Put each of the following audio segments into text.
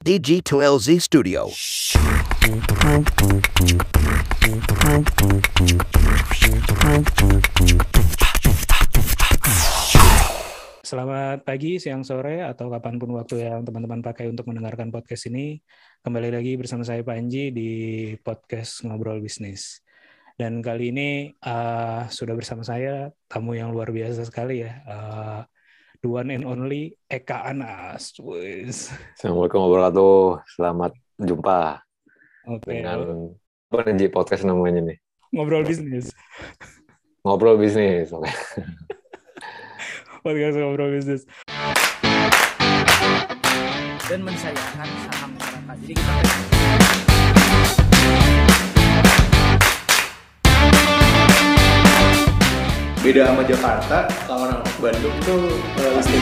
DG2LZ Studio. Selamat pagi, siang, sore, atau kapanpun waktu yang teman-teman pakai untuk mendengarkan podcast ini. Kembali lagi bersama saya Panji di podcast Ngobrol Bisnis. Dan kali ini sudah bersama saya tamu yang luar biasa sekali ya. The one and only Eka Anas. Assalamualaikum warahmatullahi wabarakatuh. Selamat jumpa. Okay. Dengan penjik podcast namanya nih. Ngobrol Bisnis. Ngobrol Bisnis. Oke. Podcast Ngobrol Bisnis. Dan mensayangkan saham masyarakat. Jadi kita beda sama Jakarta, kalau orang Bandung tuh pasti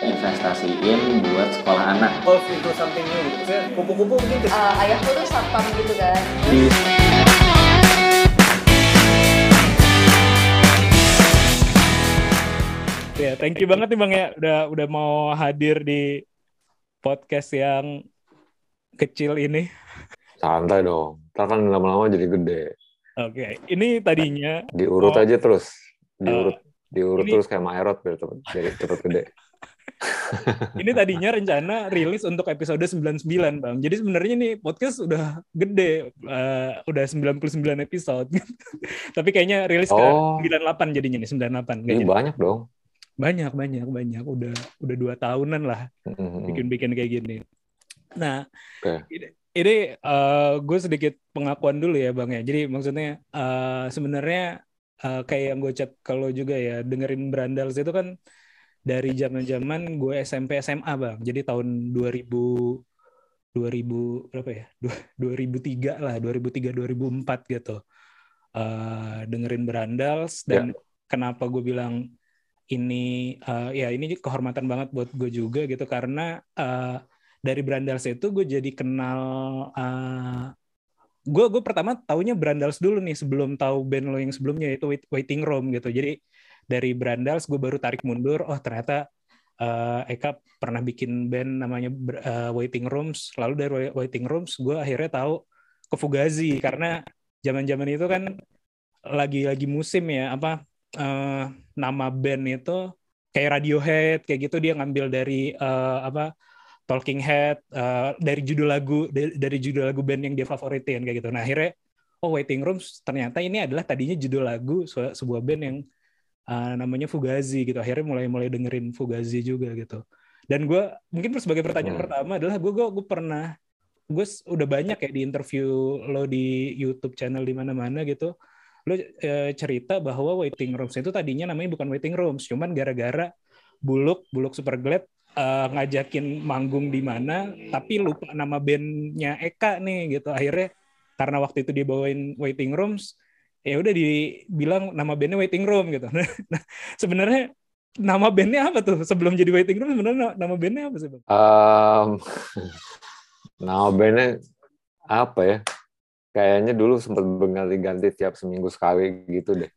investasiin buat sekolah anak. Golf itu something new, kupu-kupu gitu. Ayahku tuh satpam gitu kan. Ya, thank you banget nih Bang ya, udah mau hadir di podcast yang kecil ini. Santai dong, ntar kan lama-lama jadi gede. Oke, ini tadinya diurut aja terus, diurut ini, terus kayak Maerot biar cepet gede. Ini tadinya rencana rilis untuk episode 99, Bang. Jadi sebenarnya nih podcast udah gede, udah 99 episode. Tapi kayaknya rilis ke 98 jadinya nih, 98. Ini banyak dong. Banyak. Udah 2 tahunan lah bikin-bikin kayak gini. Nah, ini gue sedikit pengakuan dulu ya Bang ya. Jadi maksudnya sebenarnya kayak yang gue chat kalau juga ya, dengerin Brandals itu kan dari zaman-zaman gue SMP SMA Bang. Jadi tahun 2000 berapa ya? 2003 lah, 2003 2004 gitu. Dengerin Brandals dan kenapa gue bilang ini ya ini kehormatan banget buat gue juga gitu karena dari Brandals itu gue jadi kenal, gue pertama taunya Brandals dulu nih sebelum tahu band lo yang sebelumnya itu Waiting Room gitu. Jadi dari Brandals gue baru tarik mundur, oh ternyata Eka pernah bikin band namanya Waiting Rooms. Lalu dari Waiting Rooms gue akhirnya tahu ke Fugazi karena zaman-zaman itu kan lagi musim ya apa nama band itu kayak Radiohead kayak gitu dia ngambil dari apa Talking Head, dari judul lagu band yang dia favoritin kayak gitu. Nah akhirnya, Waiting Rooms ternyata ini adalah tadinya judul lagu sebuah band yang namanya Fugazi gitu. Akhirnya mulai dengerin Fugazi juga gitu. Dan gue mungkin sebagai pertanyaan pertama adalah gue udah banyak ya di interview lo di YouTube channel di mana-mana gitu. Lo cerita bahwa Waiting Rooms itu tadinya namanya bukan Waiting Rooms, cuman gara-gara buluk Superglad ngajakin manggung di mana tapi lupa nama bandnya Eka nih gitu. Akhirnya karena waktu itu dia bawain Waiting Rooms ya udah dibilang nama bandnya Waiting Room gitu. Nah, sebenarnya nama bandnya apa tuh sebelum jadi Waiting Room sebenarnya nama bandnya apa sih Bang? Nama bandnya apa ya? Kayaknya dulu sempat berganti-ganti tiap seminggu sekali gitu deh.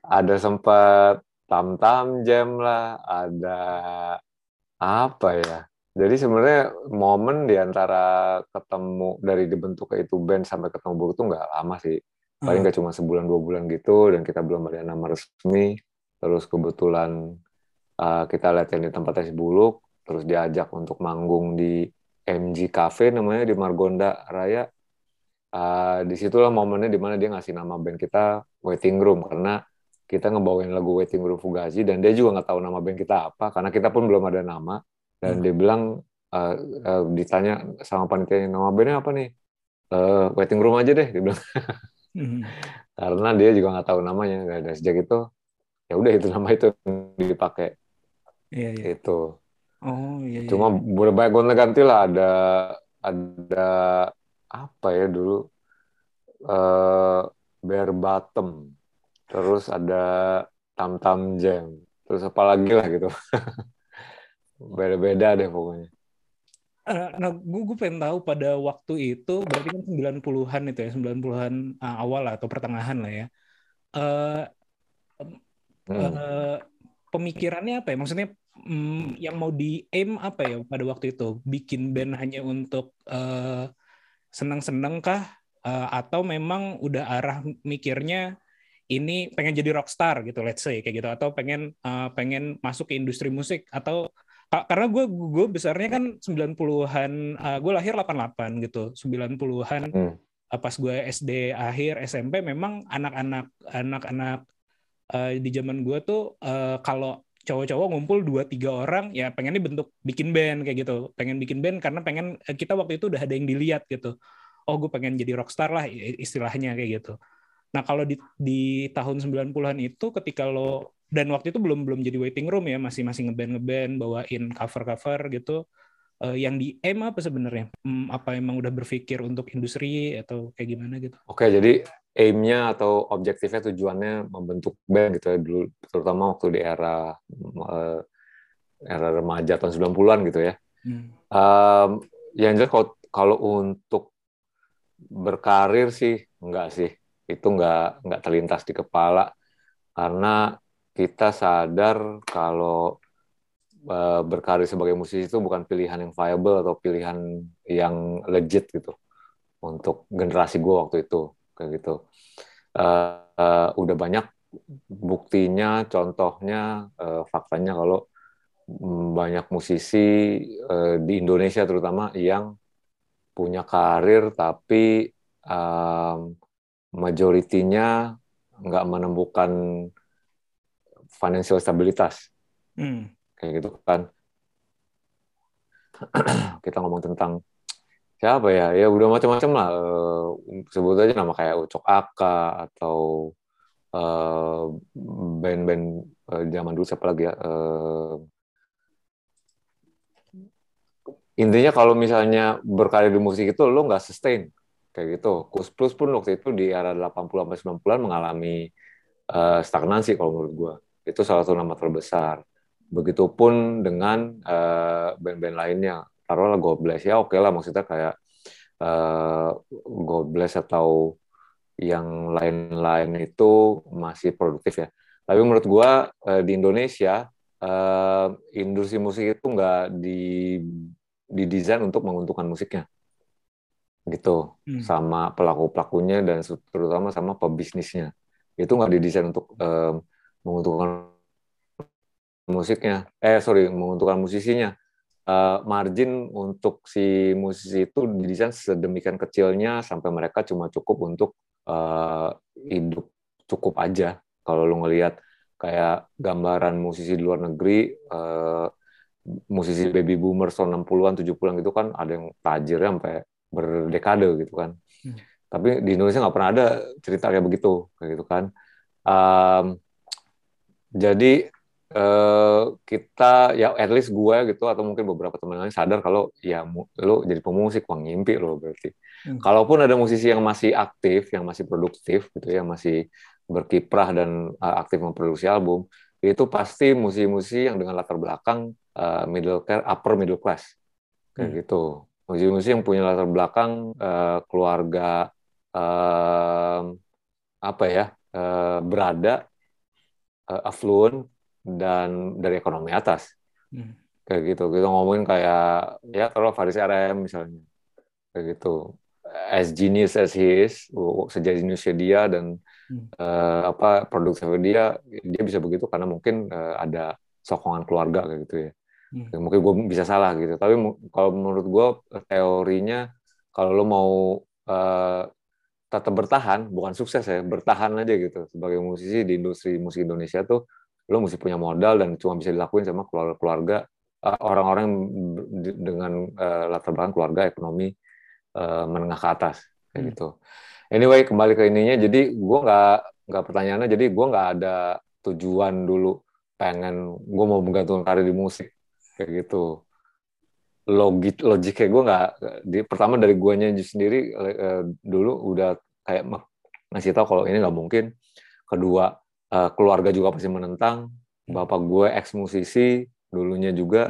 Ada sempat Tam-tam jam lah, ada apa ya? Jadi sebenarnya momen diantara ketemu dari dibentuk itu band sampai ketemu baru tuh nggak lama sih. Paling nggak cuma sebulan 2 bulan gitu, dan kita belum ada nama resmi. Terus kebetulan kita latihan di tempatnya si Buluk, terus diajak untuk manggung di MG Cafe namanya di Margonda Raya. Disitulah momennya dimana dia ngasih nama band kita Waiting Room karena kita ngebawain lagu Waiting Room Fugazi, dan dia juga nggak tahu nama band kita apa, karena kita pun belum ada nama, dan dia bilang, ditanya sama panitia, nama bandnya apa nih? Waiting Room aja deh, dia bilang. Karena dia juga nggak tahu namanya, dan sejak itu, ya udah itu nama itu dipakai. Iya. Itu. Oh iya. Cuma banyak gonta-ganti lah, ada apa ya dulu, Bear Bottom. Terus ada Tam-tam jam. Terus apa lagi lah gitu. Beda-beda deh pokoknya. Nah, gue pengen tahu pada waktu itu, berarti kan 90-an itu ya, 90-an awal lah, atau pertengahan lah ya. Pemikirannya apa ya? Maksudnya yang mau di aim apa ya pada waktu itu? Bikin band hanya untuk senang-senang kah? Atau memang udah arah mikirnya ini pengen jadi rockstar gitu, let's say kayak gitu, atau pengen pengen masuk ke industri musik, atau karena gue besarnya kan 90-an, gue lahir 88 gitu, 90-an pas gue SD akhir SMP memang anak-anak di zaman gue tuh kalau cowok-cowok ngumpul 2-3 orang ya pengennya bentuk bikin band kayak gitu, pengen bikin band karena pengen kita waktu itu udah ada yang dilihat gitu, oh gue pengen jadi rockstar lah istilahnya kayak gitu. Nah kalau di tahun 90-an itu ketika lo, dan waktu itu belum jadi Waiting Room ya, masih ngeband bawain cover gitu, yang di M apa sebenarnya? Apa emang udah berpikir untuk industri atau kayak gimana gitu? Oke, jadi aim-nya atau objektifnya, tujuannya membentuk band gitu ya dulu, terutama waktu di era remaja tahun 90-an gitu ya. Yang jelas kalau untuk berkarir sih enggak sih. Itu nggak terlintas di kepala, karena kita sadar kalau berkarir sebagai musisi itu bukan pilihan yang viable atau pilihan yang legit gitu untuk generasi gue waktu itu kayak gitu. Udah banyak buktinya, contohnya, faktanya kalau banyak musisi di Indonesia terutama yang punya karir tapi majoritinya nggak menemukan financial stabilitas, kayak gitu kan. Kita ngomong tentang siapa ya udah macam-macam lah, sebut aja nama kayak Ucok Aka atau band-band zaman dulu siapa lagi ya. Intinya kalau misalnya berkarir di musik itu lo nggak sustain. Kayak gitu. Kusplus pun waktu itu di era 80-90-an mengalami stagnansi kalau menurut gue. Itu salah satu nama terbesar. Begitupun dengan band-band lainnya. Taruhlah God Bless. Ya oke lah, maksudnya kayak God Bless atau yang lain-lain itu masih produktif ya. Tapi menurut gue di Indonesia, industri musik itu nggak didesain untuk menguntungkan musiknya. Gitu, sama pelaku-pelakunya dan terutama sama pebisnisnya. Itu nggak didesain untuk menguntungkan musiknya. Menguntungkan musisinya. Margin untuk si musisi itu didesain sedemikian kecilnya sampai mereka cuma cukup untuk hidup cukup aja. Kalau lo ngelihat kayak gambaran musisi di luar negeri, musisi baby boomer tahun 60-an, 70-an gitu kan, ada yang tajirnya sampai berdekade gitu kan, tapi di Indonesia nggak pernah ada cerita kayak gitu kan. Jadi kita ya, at least gue gitu atau mungkin beberapa teman lain sadar kalau ya lo jadi pemusik wah ngimpi lo berarti. Kalaupun ada musisi yang masih aktif, yang masih produktif gitu ya, masih berkiprah dan aktif memproduksi album, itu pasti musisi-musisi yang dengan latar belakang upper middle class kayak gitu. Musisi-musisi yang punya latar belakang keluarga berada affluent dan dari ekonomi atas kayak gitu. Kita ngomongin kayak ya kalau Faris RM misalnya kayak gitu, as genius as he is, sejeniusnya dia dan produktifnya dia bisa begitu karena mungkin ada sokongan keluarga kayak gitu ya. Mungkin gue bisa salah gitu, tapi kalau menurut gue teorinya kalau lo mau tetap bertahan, bukan sukses ya, bertahan aja gitu sebagai musisi di industri musik Indonesia tuh lo mesti punya modal dan cuma bisa dilakuin sama keluarga orang-orang dengan latar belakang keluarga ekonomi menengah ke atas kayak gitu. Anyway, kembali ke ininya, jadi gue nggak pertanyaannya, jadi gue nggak ada tujuan dulu pengen gue mau menggantungkan karir di musik kayak gitu. Logiknya gue nggak, pertama dari guanya sendiri dulu udah kayak ngasih tahu kalau ini nggak mungkin. Kedua, keluarga juga pasti menentang. Bapak gue ex musisi dulunya juga,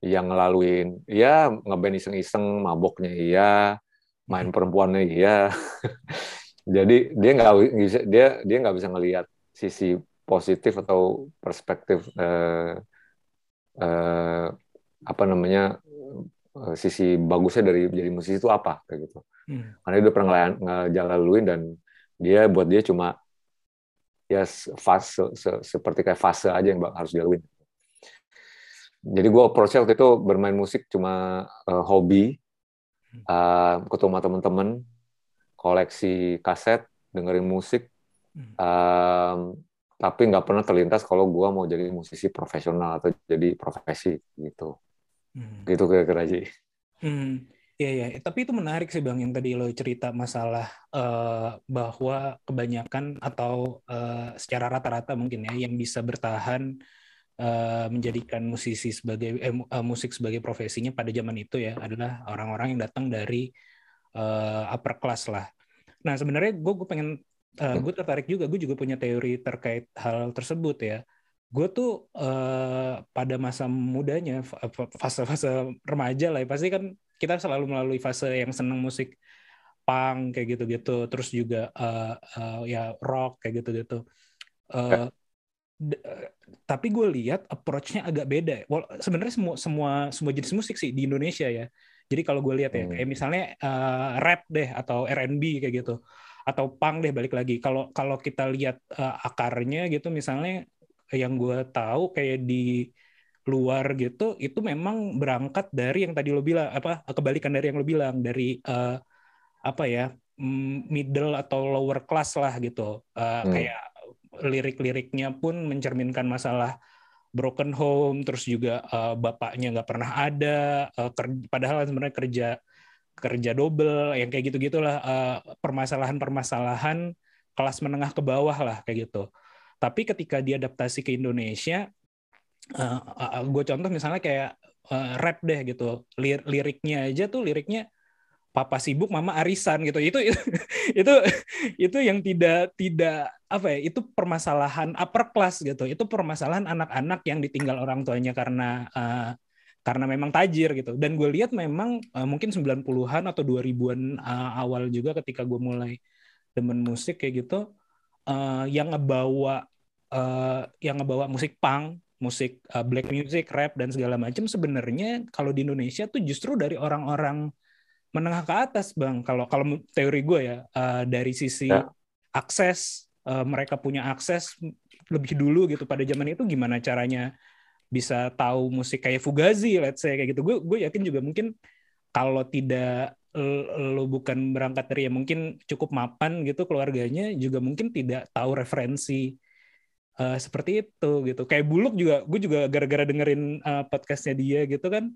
yang ngelaluin ya ngeband iseng-iseng, maboknya iya, main perempuannya iya. Jadi dia nggak bisa ngelihat sisi positif atau perspektif apa namanya, sisi bagusnya dari jadi musisi itu apa kayak gitu. Karena dia udah pernah ngelaluin dan dia buat dia cuma ya fase seperti kayak fase aja yang harus dilaluin. Jadi gue approach-nya waktu itu bermain musik cuma hobi, ketemu teman-teman, koleksi kaset, dengerin musik, tapi nggak pernah terlintas kalau gue mau jadi musisi profesional atau jadi profesi gitu. Gitu kira-kira sih. Iya, tapi itu menarik sih Bang, yang tadi lo cerita masalah bahwa kebanyakan atau secara rata-rata mungkin ya yang bisa bertahan menjadikan musisi sebagai musik sebagai profesinya pada zaman itu ya adalah orang-orang yang datang dari upper class lah. Nah sebenarnya gue pengen gue tertarik juga, gue juga punya teori terkait hal tersebut ya. Gue tuh pada masa mudanya, fase-fase remaja lah ya, pasti kan kita selalu melalui fase yang seneng musik punk kayak gitu-gitu, terus juga ya rock kayak gitu-gitu. Tapi gue lihat approach-nya agak beda. Well, sebenarnya semua jenis musik sih di Indonesia ya. Jadi kalau gue lihat ya, kayak misalnya rap deh atau R&B kayak gitu, atau punk deh balik lagi. Kalau kita lihat akarnya gitu, misalnya yang gue tahu kayak di luar gitu itu memang berangkat dari yang tadi lo bilang apa, kebalikan dari yang lo bilang dari apa ya, middle atau lower class lah gitu. Kayak lirik-liriknya pun mencerminkan masalah broken home, terus juga bapaknya nggak pernah ada, padahal sebenarnya kerja double yang kayak gitu-gitulah, permasalahan-permasalahan kelas menengah ke bawah lah kayak gitu. Tapi ketika diadaptasi ke Indonesia, gue contoh misalnya kayak rap deh gitu, liriknya aja tuh liriknya papa sibuk mama arisan gitu, itu yang tidak apa ya, itu permasalahan upper class gitu, itu permasalahan anak-anak yang ditinggal orang tuanya karena memang tajir gitu. Dan gue lihat memang mungkin 90-an atau 2000-an awal juga ketika gue mulai demen musik kayak gitu, yang ngebawa musik punk, musik black music, rap dan segala macam sebenarnya kalau di Indonesia tuh justru dari orang-orang menengah ke atas Bang. Kalau teori gue ya, dari sisi akses, mereka punya akses lebih dulu gitu pada zaman itu. Gimana caranya bisa tahu musik kayak Fugazi, let's say kayak gitu. Gue yakin juga mungkin kalau tidak lo bukan berangkat dari ya mungkin cukup mapan gitu keluarganya, juga mungkin tidak tahu referensi seperti itu gitu. Kayak Buluk juga, gue juga gara-gara dengerin podcastnya dia gitu kan,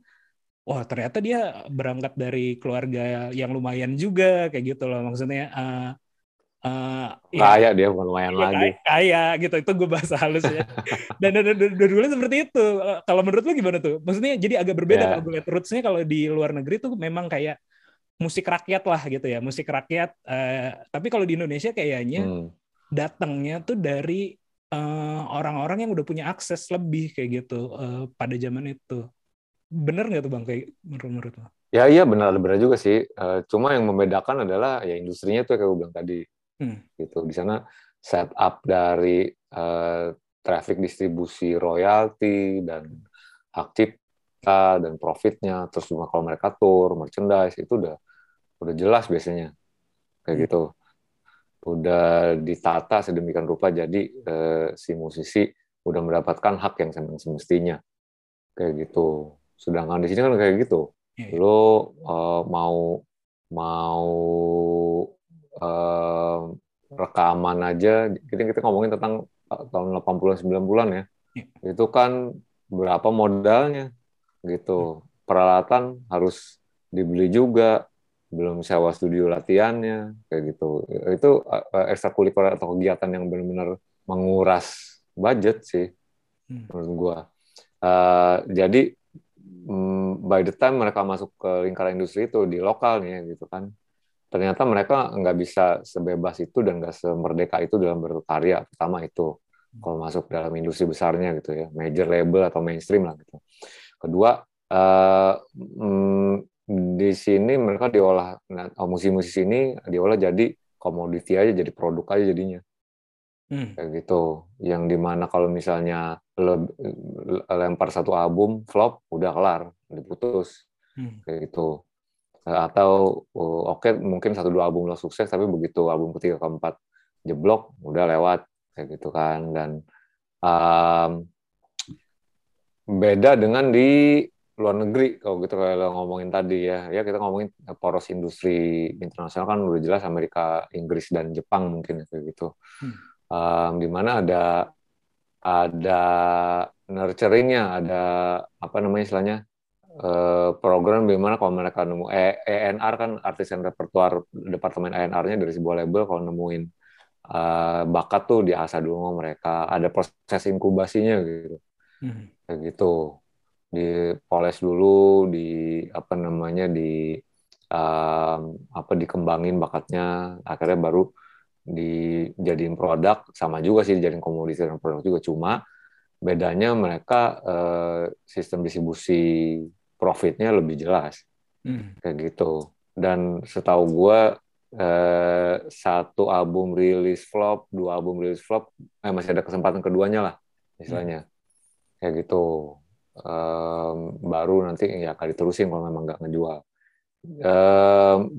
wah ternyata dia berangkat dari keluarga yang lumayan juga kayak gitu loh, maksudnya kaya ya, dia bukan lumayan ya, lagi kaya gitu. Itu gue bahasa halus ya. dan dulu seperti itu. Kalau menurut lo gimana tuh? Maksudnya jadi agak berbeda kalau gue lihat rootsnya kalau di luar negeri tuh memang kayak musik rakyat lah gitu ya, musik rakyat. Tapi kalau di Indonesia kayaknya datangnya tuh dari orang-orang yang udah punya akses lebih kayak gitu pada zaman itu. Bener nggak tuh Bang kayak menurut lo? Ya iya benar juga sih. Cuma yang membedakan adalah ya industrinya tuh kayak gue bilang tadi. Gitu di sana setup dari traffic distribusi royalti dan hak cipta dan profitnya, terus juga kalau mereka tour, merchandise itu udah jelas biasanya kayak gitu, udah ditata sedemikian rupa jadi si musisi udah mendapatkan hak yang semestinya kayak gitu. Sedangkan di sini kan kayak gitu, lo mau rekaman aja, kita ngomongin tentang tahun 80-an 90-an ya, itu kan berapa modalnya gitu, peralatan harus dibeli juga, belum sewa studio latihannya kayak gitu. Itu ekstrakurikuler atau kegiatan yang benar-benar menguras budget sih menurut gua. Jadi by the time mereka masuk ke lingkaran industri itu di lokalnya gitu kan, ternyata mereka nggak bisa sebebas itu dan nggak semerdeka itu dalam berkarya. Pertama itu kalau masuk dalam industri besarnya gitu ya, major label atau mainstream lah gitu. Kedua, di sini mereka diolah, musisi-musisi ini diolah jadi komoditi aja, jadi produk aja jadinya kayak gitu. Yang dimana kalau misalnya lempar satu album flop udah kelar, diputus kayak gitu. Atau oke, mungkin satu dua album lo sukses, tapi begitu album ketiga keempat jeblok udah lewat kayak gitu kan. Dan beda dengan di luar negeri kalau gitu, kayak lo ngomongin tadi ya, ya kita ngomongin poros industri internasional kan udah jelas Amerika, Inggris dan Jepang mungkin kayak gitu. Di mana ada nurturingnya, ada apa namanya istilahnya, program di mana kalau mereka nemu ENR kan, artis and repertoire, departemen ENR-nya dari sebuah label kalau nemuin bakat tuh diasah dulu sama mereka, ada proses inkubasinya gitu, kayak gitu, dipoles dulu, di apa namanya, di apa dikembangin bakatnya, akhirnya baru dijadiin produk. Sama juga sih dijadiin komoditi dan produk juga, cuma bedanya mereka sistem distribusi profitnya lebih jelas kayak gitu. Dan setahu gue satu album rilis flop, dua album rilis flop, masih ada kesempatan keduanya lah istilahnya kayak gitu. Baru nanti ya akan diterusin kalau memang nggak ngejual.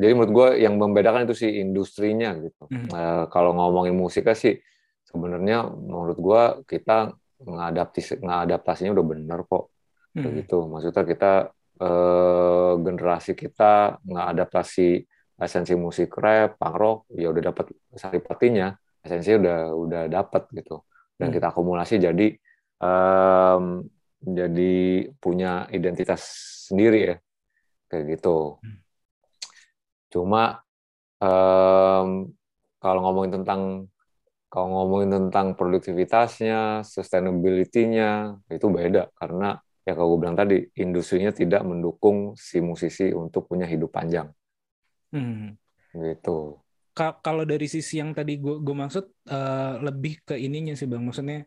Jadi menurut gue yang membedakan itu sih industrinya gitu. Kalau ngomongin musiknya sih sebenarnya menurut gue kita ngadaptasinya udah bener kok gitu. Maksudnya kita generasi kita ngadaptasi esensi musik rap, punk rock ya udah dapat saripatinya, esensinya udah dapat gitu. Dan kita akumulasi jadi punya identitas sendiri ya. Kayak gitu. Cuma kalau ngomongin tentang produktivitasnya, sustainability-nya itu beda, karena ya kalau gue bilang tadi industrinya tidak mendukung si musisi untuk punya hidup panjang. Gitu. Kalau dari sisi yang tadi gue maksud lebih ke ininya sih Bang, maksudnya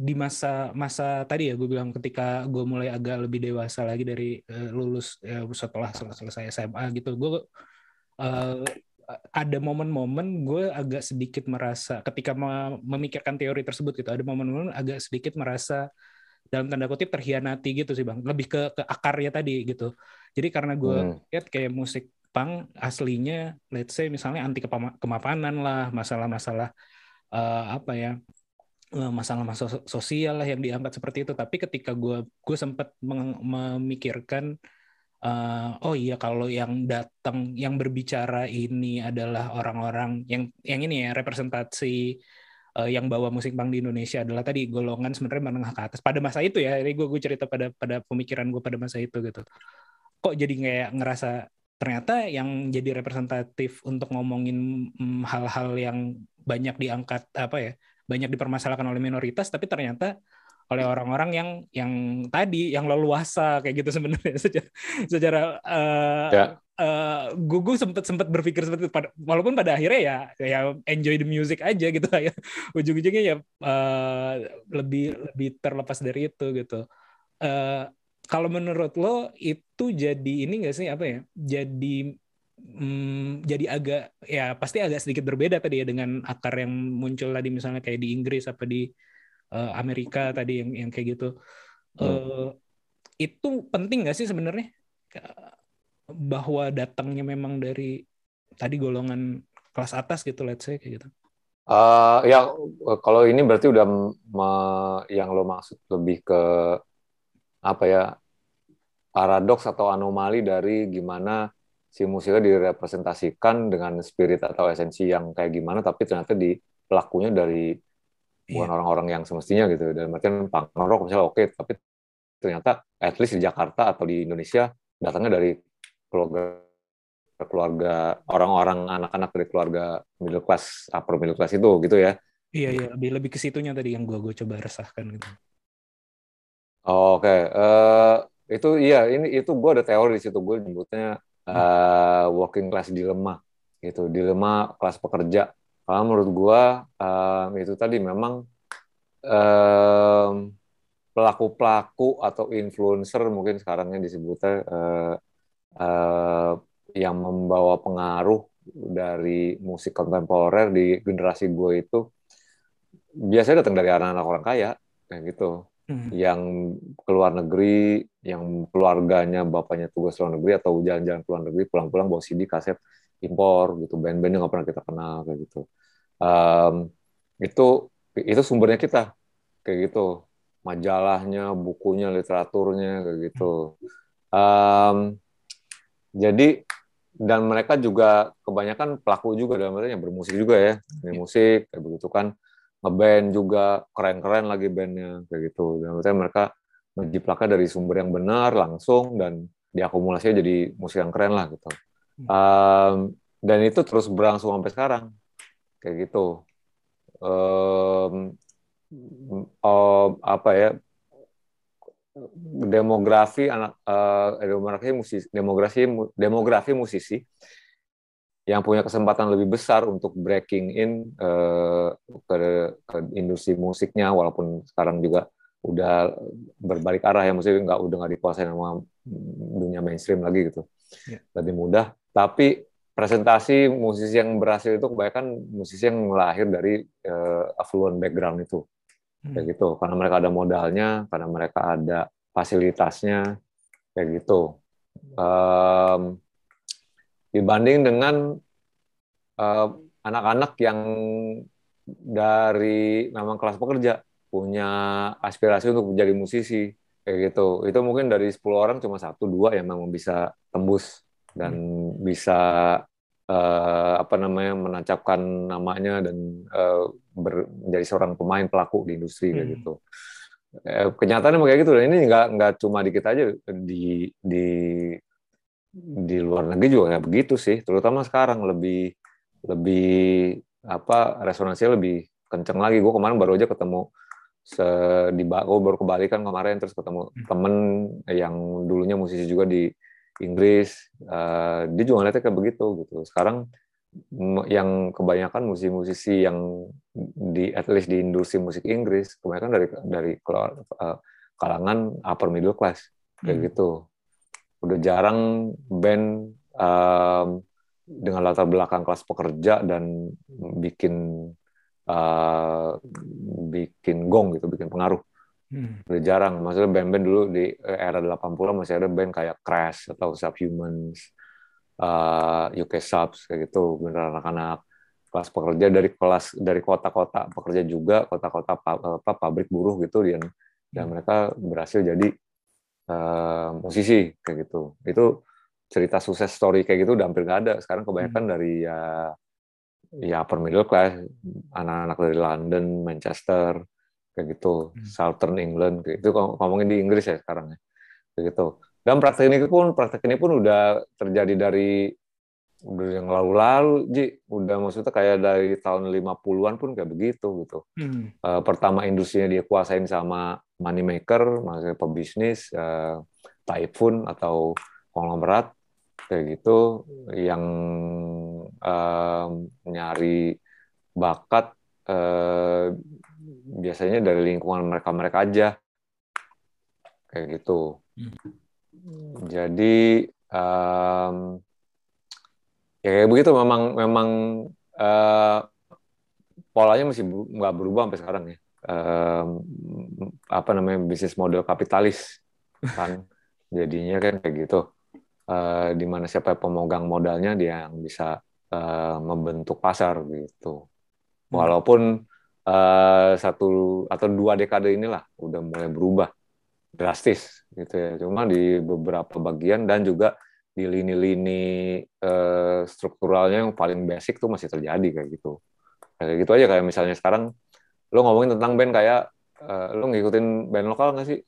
di masa tadi ya gue bilang, ketika gue mulai agak lebih dewasa lagi dari lulus ya, setelah selesai SMA gitu, gue ada momen-momen gue agak sedikit merasa ketika memikirkan teori tersebut gitu, ada momen-momen agak sedikit merasa dalam tanda kutip terhianati gitu sih Bang, lebih ke akarnya tadi gitu. Jadi karena gue lihat kayak musik punk aslinya let's say misalnya anti kemapanan lah, masalah-masalah apa ya, masalah-masalah sosial lah yang diangkat seperti itu. Tapi ketika gue sempat memikirkan oh iya, kalau yang datang yang berbicara ini adalah orang-orang yang ini ya, representasi yang bawa musik punk di Indonesia adalah tadi golongan sebenarnya menengah ke atas pada masa itu ya. Ini gue cerita pada pemikiran gue pada masa itu gitu. Kok jadi kayak ngerasa ternyata yang jadi representatif untuk ngomongin hal-hal yang banyak diangkat apa ya, banyak dipermasalahkan oleh minoritas, tapi ternyata oleh orang-orang yang tadi yang leluasa kayak gitu sebenarnya secara ya. Gue sempat berpikir seperti itu, walaupun pada akhirnya ya enjoy the music aja gitu ya. Ujung-ujungnya ya lebih terlepas dari itu gitu. Kalau menurut lo itu jadi ini nggak sih apa ya? Jadi agak ya pasti agak sedikit berbeda tadi ya dengan akar yang muncul tadi misalnya kayak di Inggris apa di Amerika tadi yang kayak gitu. Itu penting nggak sih sebenarnya bahwa datangnya memang dari tadi golongan kelas atas gitu let's say kayak gitu. Ya kalau ini berarti udah yang lo maksud lebih ke apa ya, paradoks atau anomali dari gimana si musiknya direpresentasikan dengan spirit atau esensi yang kayak gimana, tapi ternyata di pelakunya dari bukan orang-orang yang semestinya gitu. Dan artian punk rock misalnya oke, tapi ternyata at least di Jakarta atau di Indonesia datangnya dari keluarga orang-orang, anak-anak dari keluarga middle class, upper middle class itu gitu ya. Iya, lebih ke situnya tadi yang gue coba resahkan gitu. Oke. Itu iya, ini itu gue ada teori di situ, gue nyebutnya working class dilemma gitu, dilema kelas pekerja. Karena menurut gue itu tadi memang pelaku-pelaku atau influencer mungkin sekarangnya disebutnya yang membawa pengaruh dari musik kontemporer di generasi gue itu biasanya datang dari anak-anak orang kaya kayak gitu. Yang keluar negeri, yang keluarganya bapaknya tugas luar negeri atau jalan-jalan keluar negeri, pulang-pulang bawa CD kaset impor gitu, band-band yang nggak pernah kita kenal kayak gitu. Itu sumbernya kita kayak gitu, majalahnya, bukunya, literaturnya kayak gitu. Jadi dan mereka juga kebanyakan pelaku juga dalam artinya bermusik juga ya, musik kayak begitu kan. Ngeband juga, keren-keren lagi bandnya, kayak gitu. Dan maksudnya mereka ngejiplaknya dari sumber yang benar, langsung, dan diakumulasinya jadi musik yang keren lah, gitu. Dan itu terus berlangsung sampai sekarang, kayak gitu. Demografi musisi, yang punya kesempatan lebih besar untuk breaking in ke industri musiknya, walaupun sekarang juga udah berbalik arah ya, maksudnya udah nggak dikuasain sama dunia mainstream lagi gitu, lebih mudah. Tapi presentasi musisi yang berhasil itu kebanyakan musisi yang lahir dari affluent background itu, kayak gitu. Karena mereka ada modalnya, karena mereka ada fasilitasnya, kayak gitu. Dibanding dengan anak-anak yang dari memang kelas pekerja, punya aspirasi untuk menjadi musisi, kayak gitu. Itu mungkin dari 10 orang cuma 1-2 yang memang bisa tembus dan bisa menancapkan namanya dan menjadi seorang pemain pelaku di industri, kayak gitu. Kenyataannya kayak gitu, dan ini nggak cuma dikit aja di luar negeri juga kayak begitu sih, terutama sekarang lebih resonansinya lebih kenceng lagi. Gue kemarin baru aja ketemu baru kebalikan kemarin, terus ketemu temen yang dulunya musisi juga di Inggris, dia juga ngeliatnya kayak begitu gitu. Sekarang yang kebanyakan musisi-musisi yang at least di industri musik Inggris kebanyakan dari kalangan upper middle class kayak gitu. Udah jarang band dengan latar belakang kelas pekerja dan bikin gong gitu, bikin pengaruh. Udah jarang. Maksudnya band-band dulu di era 80-an masih ada band kayak Crash atau Subhumans, UK Subs kayak gitu, beneran anak-anak kelas pekerja dari kota-kota pekerja juga, kota-kota pabrik buruh gitu, dan mereka berhasil jadi musisi kayak gitu. Itu cerita sukses story kayak gitu udah hampir nggak ada sekarang. Kebanyakan dari ya upper middle class, anak-anak dari London, Manchester kayak gitu, Southern England kayak gitu. Ngomongin di Inggris ya sekarang ya kayak gitu. Dan praktek ini pun udah terjadi dari yang lalu-lalu, Ji. Udah maksudnya kayak dari tahun 50-an pun kayak begitu gitu. Pertama industrinya dia kuasain sama money maker, maksudnya pebisnis, typhoon atau konglomerat kayak gitu, yang nyari bakat biasanya dari lingkungan mereka-mereka aja kayak gitu. Jadi ya kayak begitu, memang polanya masih nggak berubah sampai sekarang ya. Bisnis model kapitalis kan, jadinya kan kayak gitu. Di mana siapa pemegang modalnya dia yang bisa membentuk pasar gitu. Walaupun 1 atau 2 dekade inilah udah mulai berubah drastis gitu ya. Cuma di beberapa bagian dan juga di lini-lini strukturalnya yang paling basic tuh masih terjadi kayak gitu. Kayak gitu aja, kayak misalnya sekarang lo ngomongin tentang band kayak lo ngikutin band lokal nggak sih?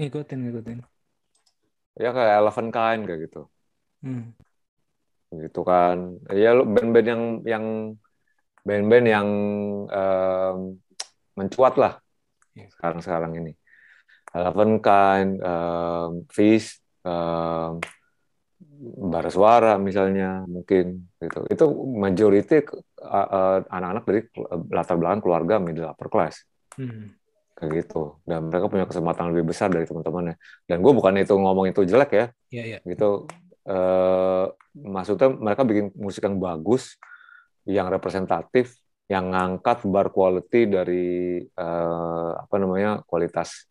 Ngikutin. Ya kayak Elephant Kind kayak gitu. Gitu kan. Ya lo band-band yang mencuat lah sekarang ini. Elephant Kind, Fish, Bar Suara misalnya mungkin gitu. Itu majority anak-anak dari latar belakang keluarga middle upper class kayak gitu, dan mereka punya kesempatan lebih besar dari teman-temannya. Dan gue bukan itu ngomong itu jelek ya, gitu. Maksudnya mereka bikin musik yang bagus, yang representatif, yang ngangkat bar quality dari kualitas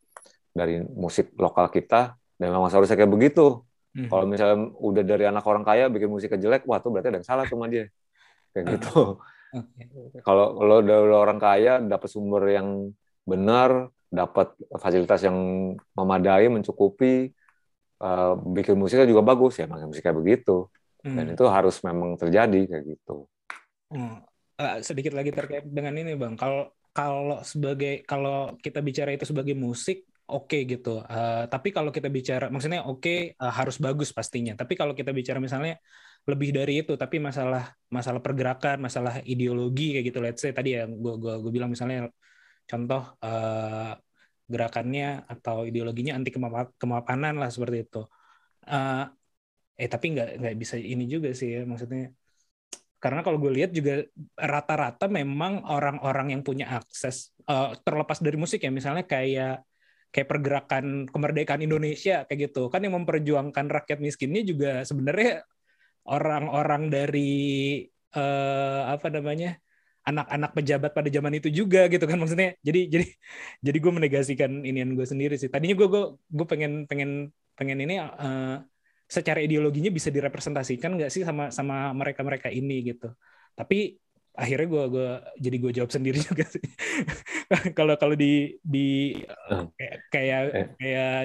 dari musik lokal kita, dan memang seharusnya kayak begitu. Mm-hmm. Kalau misalnya udah dari anak orang kaya bikin musiknya jelek, wah tuh berarti ada yang salah sama dia. Kayak gitu. Kalau lo dari orang kaya dapat sumber yang benar, dapat fasilitas yang memadai, mencukupi, bikin musiknya juga bagus, ya makanya musiknya begitu. Dan itu harus memang terjadi kayak gitu. Sedikit lagi terkait dengan ini Bang, kalau kita bicara itu sebagai musik, oke gitu. Tapi kalau kita bicara, maksudnya oke, harus bagus pastinya. Tapi kalau kita bicara misalnya lebih dari itu, tapi masalah pergerakan, masalah ideologi kayak gitu, let's say tadi ya gue bilang misalnya contoh gerakannya atau ideologinya anti kemapanan lah seperti itu. Tapi nggak bisa ini juga sih ya, maksudnya karena kalau gue lihat juga rata-rata memang orang-orang yang punya akses terlepas dari musik ya, misalnya kayak pergerakan kemerdekaan Indonesia kayak gitu kan, yang memperjuangkan rakyat miskinnya juga sebenarnya orang-orang dari anak-anak pejabat pada zaman itu juga gitu kan, maksudnya jadi gue menegasikan inian gue sendiri sih. Tadinya gue pengen ini secara ideologinya bisa direpresentasikan nggak sih sama mereka ini gitu, tapi akhirnya gue jawab sendiri juga sih. Kalau di kayak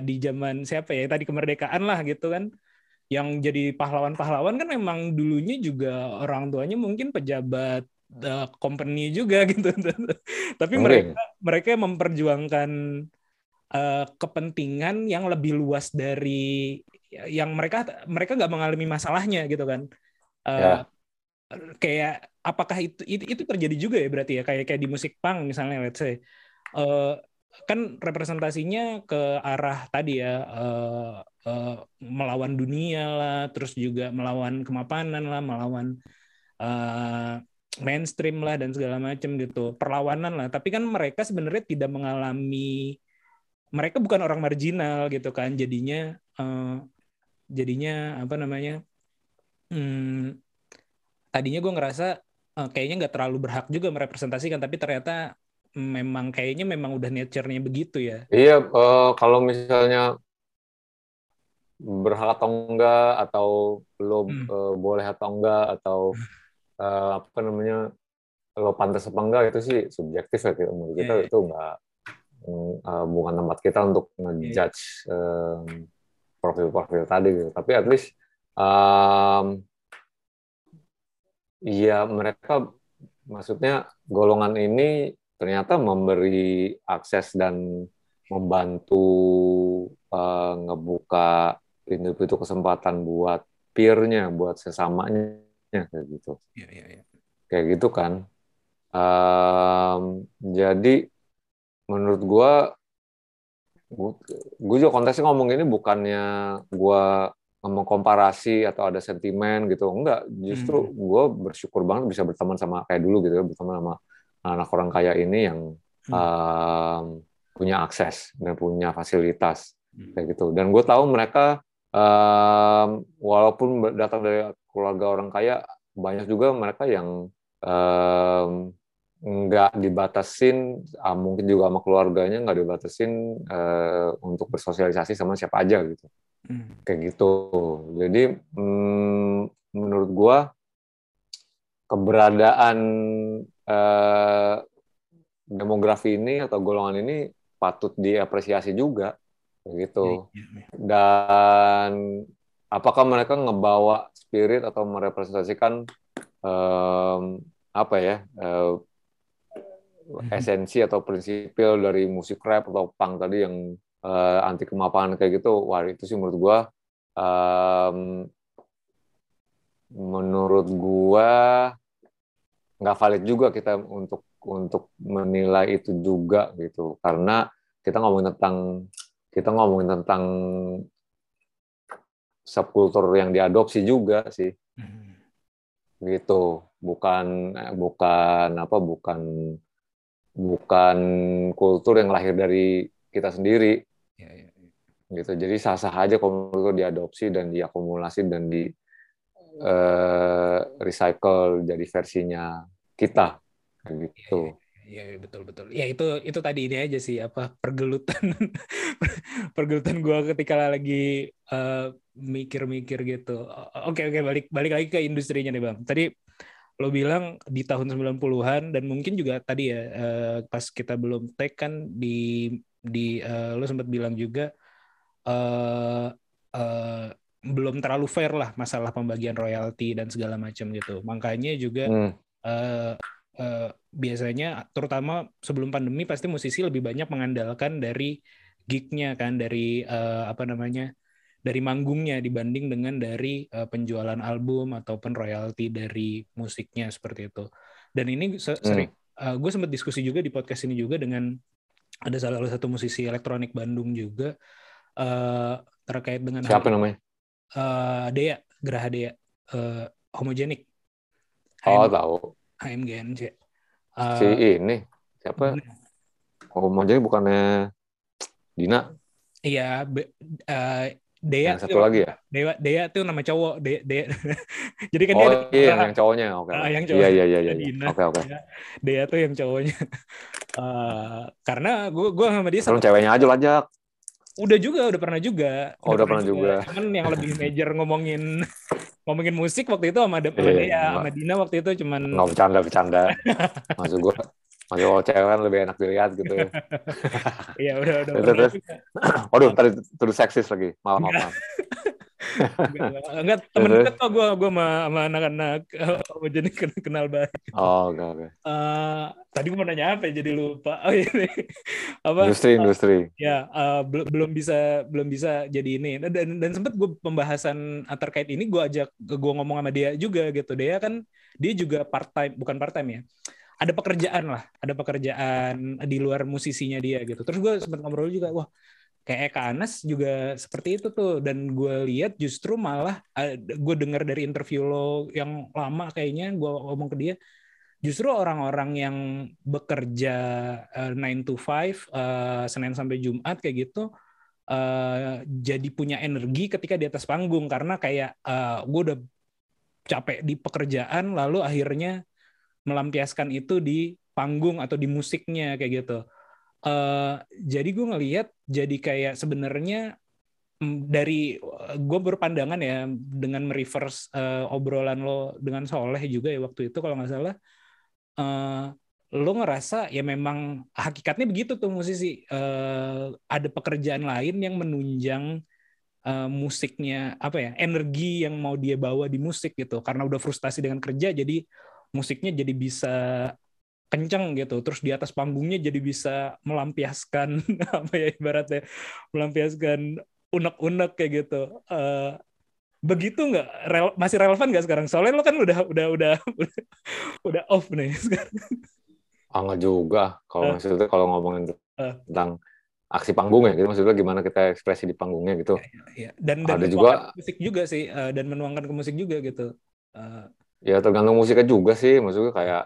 di zaman siapa ya tadi, kemerdekaan lah gitu kan, yang jadi pahlawan kan memang dulunya juga orang tuanya mungkin pejabat company juga gitu. Tapi mereka memperjuangkan kepentingan yang lebih luas dari yang mereka nggak mengalami masalahnya gitu kan. Kayak apakah itu terjadi juga ya berarti ya, kayak di musik punk misalnya, let's say kan representasinya ke arah tadi ya, melawan dunia lah, terus juga melawan kemapanan lah, melawan mainstream lah dan segala macam gitu, perlawanan lah. Tapi kan mereka sebenarnya tidak mengalami, mereka bukan orang marginal gitu kan, jadinya tadinya gue ngerasa kayaknya nggak terlalu berhak juga merepresentasikan, tapi ternyata memang kayaknya memang udah nature-nya begitu ya. Iya, kalau misalnya berhak atau enggak, atau lo boleh atau enggak, atau lo pantas apa enggak, itu sih subjektif ya. Menurut kita itu enggak, bukan tempat kita untuk ngejudge profil-profil tadi gitu. Tapi at least ya mereka, maksudnya golongan ini ternyata memberi akses dan membantu ngebuka pintu-pintu kesempatan buat peer-nya, buat sesamanya kayak gitu. Ya. Kayak gitu kan. Jadi menurut gue juga konteksnya ngomong ini bukannya gue ngomong komparasi atau ada sentimen gitu, enggak. Justru gue bersyukur banget bisa berteman sama kayak dulu gitu, berteman sama anak orang kaya ini yang punya akses dan punya fasilitas kayak gitu. Dan gue tahu mereka walaupun datang dari keluarga orang kaya, banyak juga mereka yang nggak dibatasin, mungkin juga sama keluarganya nggak dibatasin untuk bersosialisasi sama siapa aja gitu, kayak gitu. Jadi menurut gue keberadaan demografi ini atau golongan ini patut diapresiasi juga gitu. Dan apakah mereka ngebawa spirit atau merepresentasikan esensi atau prinsipil dari musik rap atau punk tadi yang anti kemapanan kayak gitu? Wah, itu sih menurut gua nggak valid juga kita untuk menilai itu juga gitu, karena kita ngomongin tentang subkultur yang diadopsi juga sih, gitu. Bukan kultur yang lahir dari kita sendiri, gitu. Jadi sah-sah aja kultur diadopsi dan diakumulasi dan di recycle jadi versinya kita gitu. Iya, betul. Ya itu tadi ini aja sih apa pergelutan gue ketika lagi mikir-mikir gitu. Oke, balik lagi ke industrinya nih Bang. Tadi lo bilang di tahun 90-an dan mungkin juga tadi ya pas kita belum take kan di lo sempat bilang juga belum terlalu fair lah masalah pembagian royalti dan segala macam gitu. Makanya juga biasanya terutama sebelum pandemi pasti musisi lebih banyak mengandalkan dari gig-nya kan, dari dari manggungnya dibanding dengan dari penjualan album ataupun royalti dari musiknya seperti itu. Dan ini sering gue sempat diskusi juga di podcast ini juga dengan ada salah satu musisi elektronik Bandung juga terkait dengan siapa namanya? Dea, Geraha Dea, Homogenic. Oh, tahu. HMGNC. Si ini siapa? Homogenic bukannya Dina? Iya, Dea. Yang satu itu, lagi ya? Dea itu nama cowok. Dea. Jadi kan yang cowoknya. Oke. Okay. Yang cowoknya. Iya. Oke. Dea tuh yang cowoknya. Karena gue sama dia sama ceweknya aja lajak. Udah pernah juga. Udah pernah juga. Cuman yang lebih major ngomongin musik waktu itu sama sama Dina waktu itu cuman nggak bercanda. Maksud gue kalau cewek lebih enak dilihat gitu. Iya udah. Terus. Aduh, tadi terus seksis lagi. Maaf. Enggak temen dekat kok gue sama anak-anak jadi kenal banget. Oh, oke. Tadi gue mau nanya apa jadi lupa. Oh ini. Industri. Ya, belum bisa jadi ini. Dan sempat gue pembahasan terkait ini gue ngomong sama dia juga gitu. Dia juga bukan part time ya. Ada pekerjaan di luar musisinya dia gitu. Terus gue sempat ngobrol juga, wah kayak Eka Anas juga seperti itu tuh. Dan gue lihat justru malah, gue dengar dari interview lo yang lama kayaknya, gue ngomong ke dia, justru orang-orang yang bekerja 9 to 5, Senin sampai Jumat kayak gitu, jadi punya energi ketika di atas panggung. Karena kayak gue udah capek di pekerjaan, lalu akhirnya melampiaskan itu di panggung atau di musiknya kayak gitu. Jadi gue ngelihat jadi kayak sebenarnya dari gue berpandangan ya dengan mereverse obrolan lo dengan Soleh juga ya waktu itu kalau nggak salah lo ngerasa ya memang hakikatnya begitu tuh musisi ada pekerjaan lain yang menunjang musiknya energi yang mau dia bawa di musik gitu karena udah frustasi dengan kerja jadi musiknya jadi bisa kenceng gitu, terus di atas panggungnya jadi bisa melampiaskan ibaratnya melampiaskan unek-unek kayak gitu. Begitu nggak? Masih relevan nggak sekarang? Soalnya lo kan udah off nih sekarang. Nggak juga. Kalau maksudnya kalau ngomongin tentang aksi panggungnya, gitu maksudnya gimana kita ekspresi di panggungnya gitu. Iya. Dan ada juga musik juga sih, dan menuangkan ke musik juga gitu. Ya tergantung musiknya juga sih, maksudnya kayak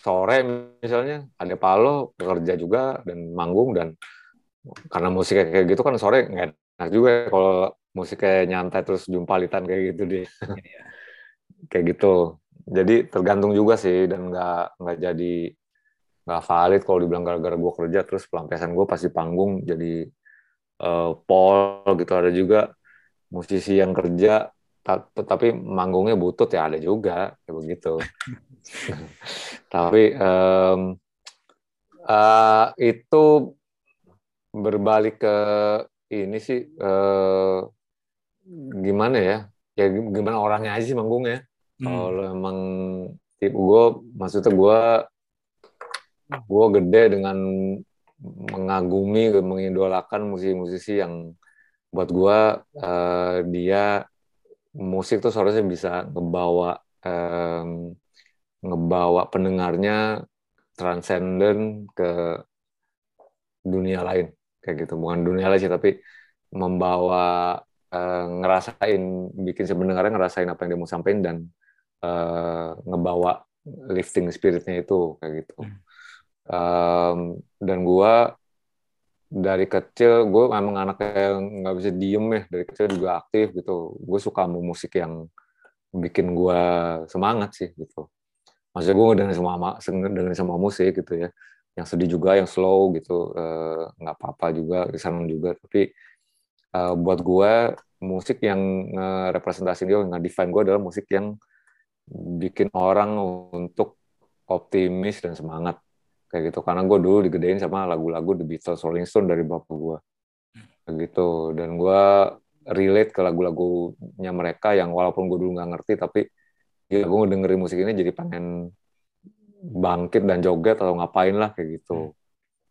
sore misalnya ada Palo bekerja juga dan manggung dan karena musiknya kayak gitu kan sore nggak enak juga kalau musiknya nyantai terus jumpalitan kayak gitu deh, kayak gitu. Jadi tergantung juga sih dan nggak jadi nggak valid kalau dibilang gara-gara gue kerja terus pelampiasan gue pasti panggung jadi pol gitu. Ada juga musisi yang kerja tapi manggungnya butut ya ada juga kayak begitu. Tapi itu berbalik ke ini sih gimana ya gimana orangnya aja sih manggungnya. Kalau emang tipe gue maksudnya gue gede dengan mengagumi mengidolakan musisi-musisi yang buat gue dia musik tuh seharusnya bisa ngebawa pendengarnya transenden ke dunia lain kayak gitu, bukan dunia lain sih tapi membawa ngerasain bikin si pendengarnya ngerasain apa yang dia mau sampaikan dan ngebawa lifting spiritnya itu kayak gitu. Dan gua dari kecil, gue emang anaknya nggak bisa diem ya. Dari kecil juga aktif gitu. Gue suka musik yang bikin gue semangat sih gitu. maksudnya gue dengerin sama musik gitu ya, yang sedih juga, yang slow gitu, nggak apa-apa juga, senang juga. Tapi buat gue musik yang representasi dia, nge-define gue adalah musik yang bikin orang untuk optimis dan semangat kayak gitu. Karena gue dulu digedein sama lagu-lagu The Beatles, Rolling Stone dari bapak gue kayak gitu, dan gue relate ke lagu-lagunya mereka yang walaupun gue dulu nggak ngerti, tapi ya gue dengerin musik ini jadi pengen bangkit dan joget atau ngapain lah kayak gitu,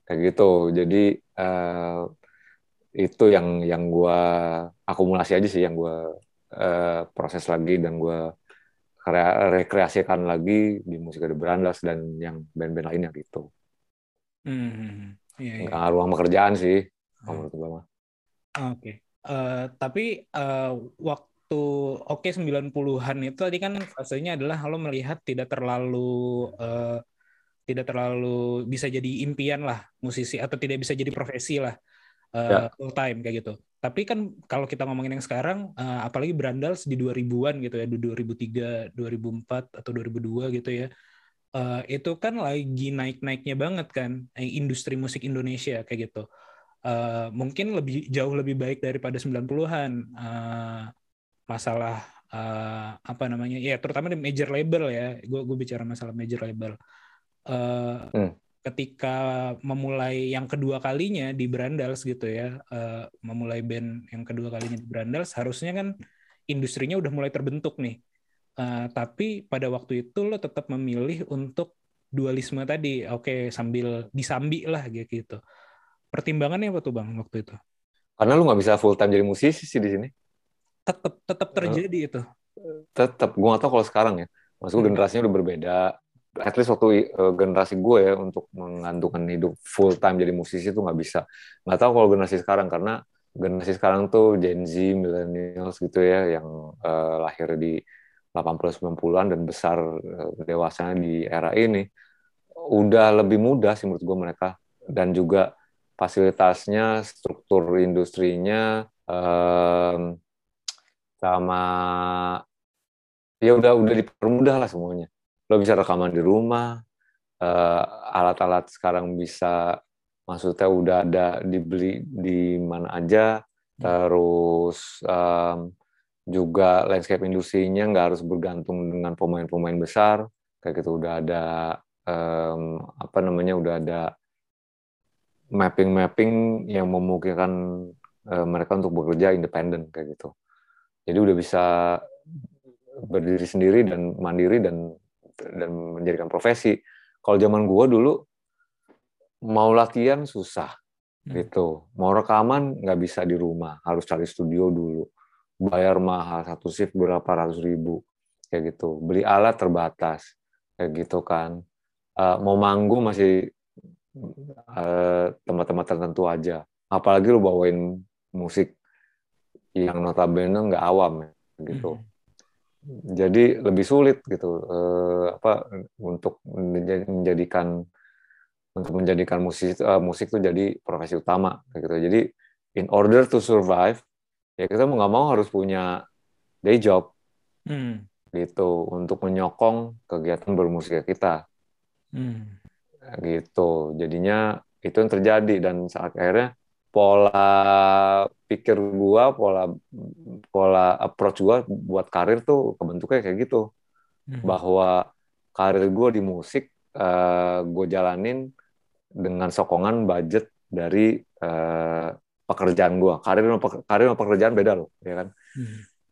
kayak gitu. Jadi itu yang gue akumulasi aja sih, yang gue proses lagi dan gue rekreasikan lagi di musik ada Brandals dan yang band-band lainnya gitu. Nggak ruang pekerjaan sih menurut gue mah. Oke. Tapi waktu 90-an itu tadi kan fasenya adalah lo melihat tidak terlalu bisa jadi impian lah musisi, atau tidak bisa jadi profesi lah. Full time kayak gitu. Tapi kan kalau kita ngomongin yang sekarang, apalagi Brandals di 2000-an gitu ya, 2003, 2004 atau 2002 gitu ya, itu kan lagi naik-naiknya banget kan industri musik Indonesia kayak gitu. Mungkin jauh lebih baik daripada 90-an. Masalah apa namanya? Ya terutama di major label ya. Gue bicara masalah major label. Ketika memulai yang kedua kalinya di Brandals gitu ya, memulai band yang kedua kalinya di Brandals, harusnya kan industrinya udah mulai terbentuk nih. Tapi pada waktu itu lo tetap memilih untuk dualisme tadi, oke, sambil disambi lah gitu. Pertimbangannya apa tuh Bang waktu itu? Karena lo nggak bisa full time jadi musisi sih di sini. Tetap terjadi itu. Tetap, gue nggak tahu kalau sekarang ya. Maksudnya generasinya udah berbeda. At least waktu generasi gue ya, untuk menggantungkan hidup full time jadi musisi itu nggak bisa. Nggak tahu kalau generasi sekarang, karena generasi sekarang tuh Gen Z, millennials gitu ya, yang lahir di 80-90-an dan besar dewasanya di era ini, udah lebih mudah sih menurut gue mereka, dan juga fasilitasnya, struktur industrinya, sama ya udah dipermudah lah semuanya. Lo bisa rekaman di rumah, alat-alat sekarang bisa, maksudnya udah ada, dibeli di mana aja, terus juga landscape industrinya nggak harus bergantung dengan pemain-pemain besar, kayak gitu. Udah ada udah ada mapping yang memungkinkan mereka untuk bekerja independen kayak gitu. Jadi udah bisa berdiri sendiri dan mandiri dan menjadikan profesi. Kalau zaman gue dulu mau latihan susah gitu, mau rekaman nggak bisa di rumah, harus cari studio dulu, bayar mahal, satu shift berapa ratus ribu kayak gitu, beli alat terbatas kayak gitu kan, mau manggung masih tempat-tempat tertentu aja, apalagi lu bawain musik yang notabene nggak awam gitu. Jadi lebih sulit gitu untuk menjadikan musik itu jadi profesi utama gitu. Jadi in order to survive ya kita mau nggak mau harus punya day job gitu untuk menyokong kegiatan bermusik kita gitu. Jadinya itu yang terjadi, dan saat akhirnya pola pikir gua, pola approach gua buat karir tuh kebentuknya kayak gitu. Bahwa karir gua di musik gua jalanin dengan sokongan budget dari pekerjaan gua. Karir sama pekerjaan beda loh, ya kan?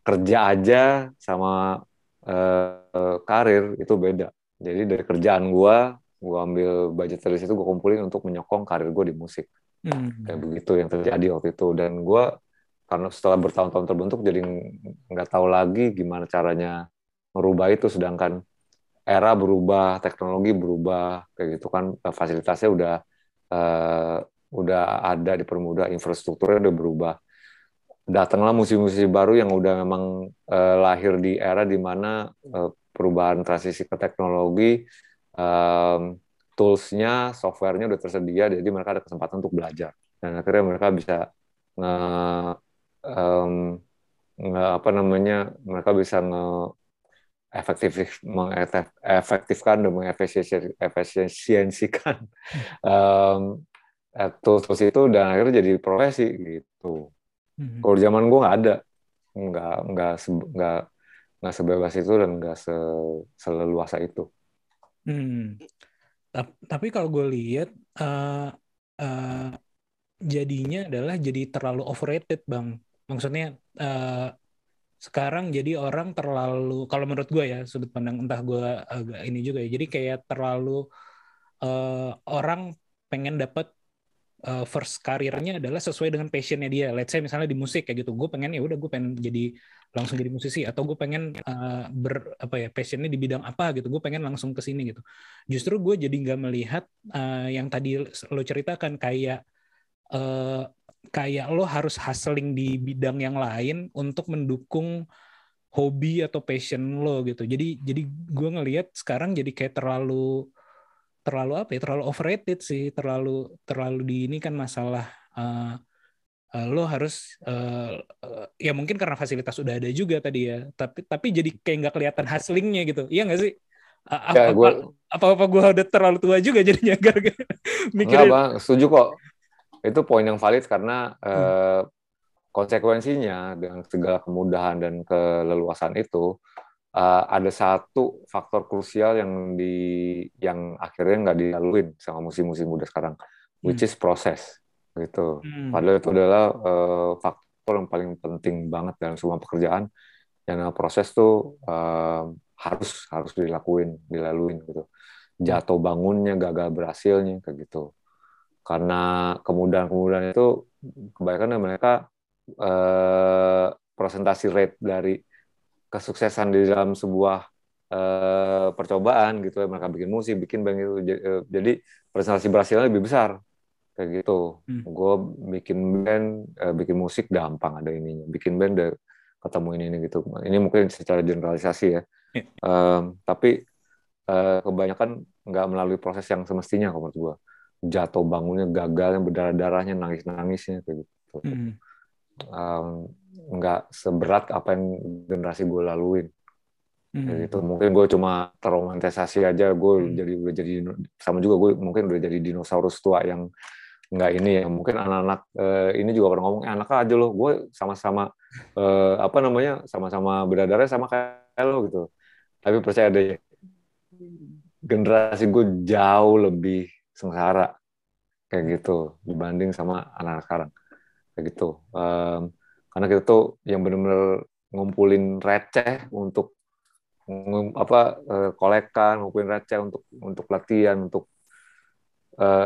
Kerja aja sama karir itu beda. Jadi dari kerjaan gua ambil budget dari situ, gua kumpulin untuk menyokong karir gua di musik. Kayak begitu yang terjadi waktu itu. Dan gue karena setelah bertahun-tahun terbentuk, jadi nggak tahu lagi gimana caranya merubah itu, sedangkan era berubah, teknologi berubah kayak gitu kan, fasilitasnya udah ada, dipermudah, infrastrukturnya udah berubah, datanglah musisi-musisi baru yang udah memang lahir di era di mana perubahan transisi ke teknologi, tools-nya, software-nya udah tersedia, jadi mereka ada kesempatan untuk belajar. Dan akhirnya mereka bisa mereka bisa efektifkan dan mengefisiensikan tools itu, dan akhirnya jadi profesi gitu. Mm-hmm. Kalau zaman gue nggak ada, nggak sebebas itu dan nggak seleluasa itu. Hmm. Tapi kalau gue lihat jadinya adalah jadi terlalu overrated, Bang. Maksudnya sekarang jadi orang terlalu, kalau menurut gue ya, sudut pandang entah gue agak ini juga ya, jadi kayak terlalu orang pengen dapat first karirnya adalah sesuai dengan passionnya dia. Let's say misalnya di musik kayak gitu, gue pengen ya udah gue pengen jadi langsung jadi musisi, atau gue pengen passionnya di bidang apa gitu, gue pengen langsung ke sini gitu. Justru gue jadi nggak melihat yang tadi lo ceritakan kayak kayak lo harus hustling di bidang yang lain untuk mendukung hobi atau passion lo gitu. Jadi gue ngelihat sekarang jadi kayak terlalu apa ya, terlalu overrated sih, terlalu di ini kan masalah lo harus ya mungkin karena fasilitas udah ada juga tadi ya, tapi jadi kayak nggak kelihatan hustlingnya gitu, iya nggak sih? Apa gue udah terlalu tua juga jadinya gara-gara mikirin? Nggak, Bang, setuju kok. Itu poin yang valid karena konsekuensinya dengan segala kemudahan dan keleluasan itu ada satu faktor krusial yang akhirnya nggak dilaluin sama musisi-musisi muda sekarang, which is proses gitu. Padahal itu adalah faktor yang paling penting banget dalam semua pekerjaan, dan proses tuh harus dilaluin gitu. Jatuh bangunnya, gagal berhasilnya kayak gitu. Karena kemudahan-kemudahan itu kebanyakan mereka presentasi rate dari kesuksesan di dalam sebuah percobaan gitu ya, mereka bikin musik, bikin band gitu, jadi presentasi berhasilnya lebih besar kayak gitu. Gue bikin band, bikin musik gampang, ada ininya, bikin band udah ketemu ini gitu. Ini mungkin secara generalisasi ya, tapi kebanyakan nggak melalui proses yang semestinya menurut gue. Jatuh bangunnya, gagalnya, berdarah-darahnya, nangis-nangisnya kayak gitu. Nggak seberat apa yang generasi gue laluin. Kayak gitu. Mungkin gue cuma terromantisasi aja, gue udah jadi sama juga, gue mungkin udah jadi dinosaurus tua yang nggak ini ya. Mungkin anak-anak ini juga pernah ngomong, anak aja loh, gue sama-sama berdarah-darahnya sama kayak lo gitu. Tapi percaya deh, generasi gue jauh lebih sengsara kayak gitu dibanding sama anak-anak sekarang kayak gitu. Karena kita tuh yang benar-benar ngumpulin receh untuk kolekan, ngumpulin receh untuk latihan, untuk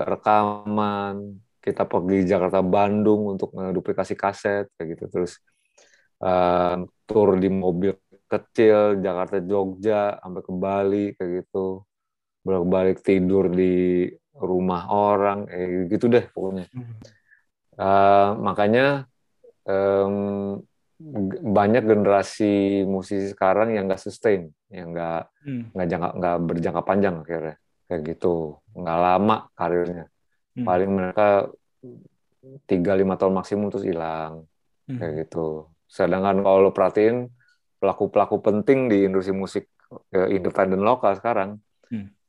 rekaman. Kita pergi Jakarta Bandung untuk duplikasi kaset kayak gitu, terus tur di mobil kecil Jakarta Jogja sampai ke Bali kayak gitu, bolak-balik tidur di rumah orang, gitu deh pokoknya. Makanya banyak generasi musisi sekarang yang nggak sustain, yang nggak berjangka panjang akhirnya, kayak gitu, nggak lama karirnya. Paling mereka 3-5 tahun maksimum terus hilang, kayak gitu. Sedangkan kalau lo perhatiin pelaku-pelaku penting di industri musik independen lokal sekarang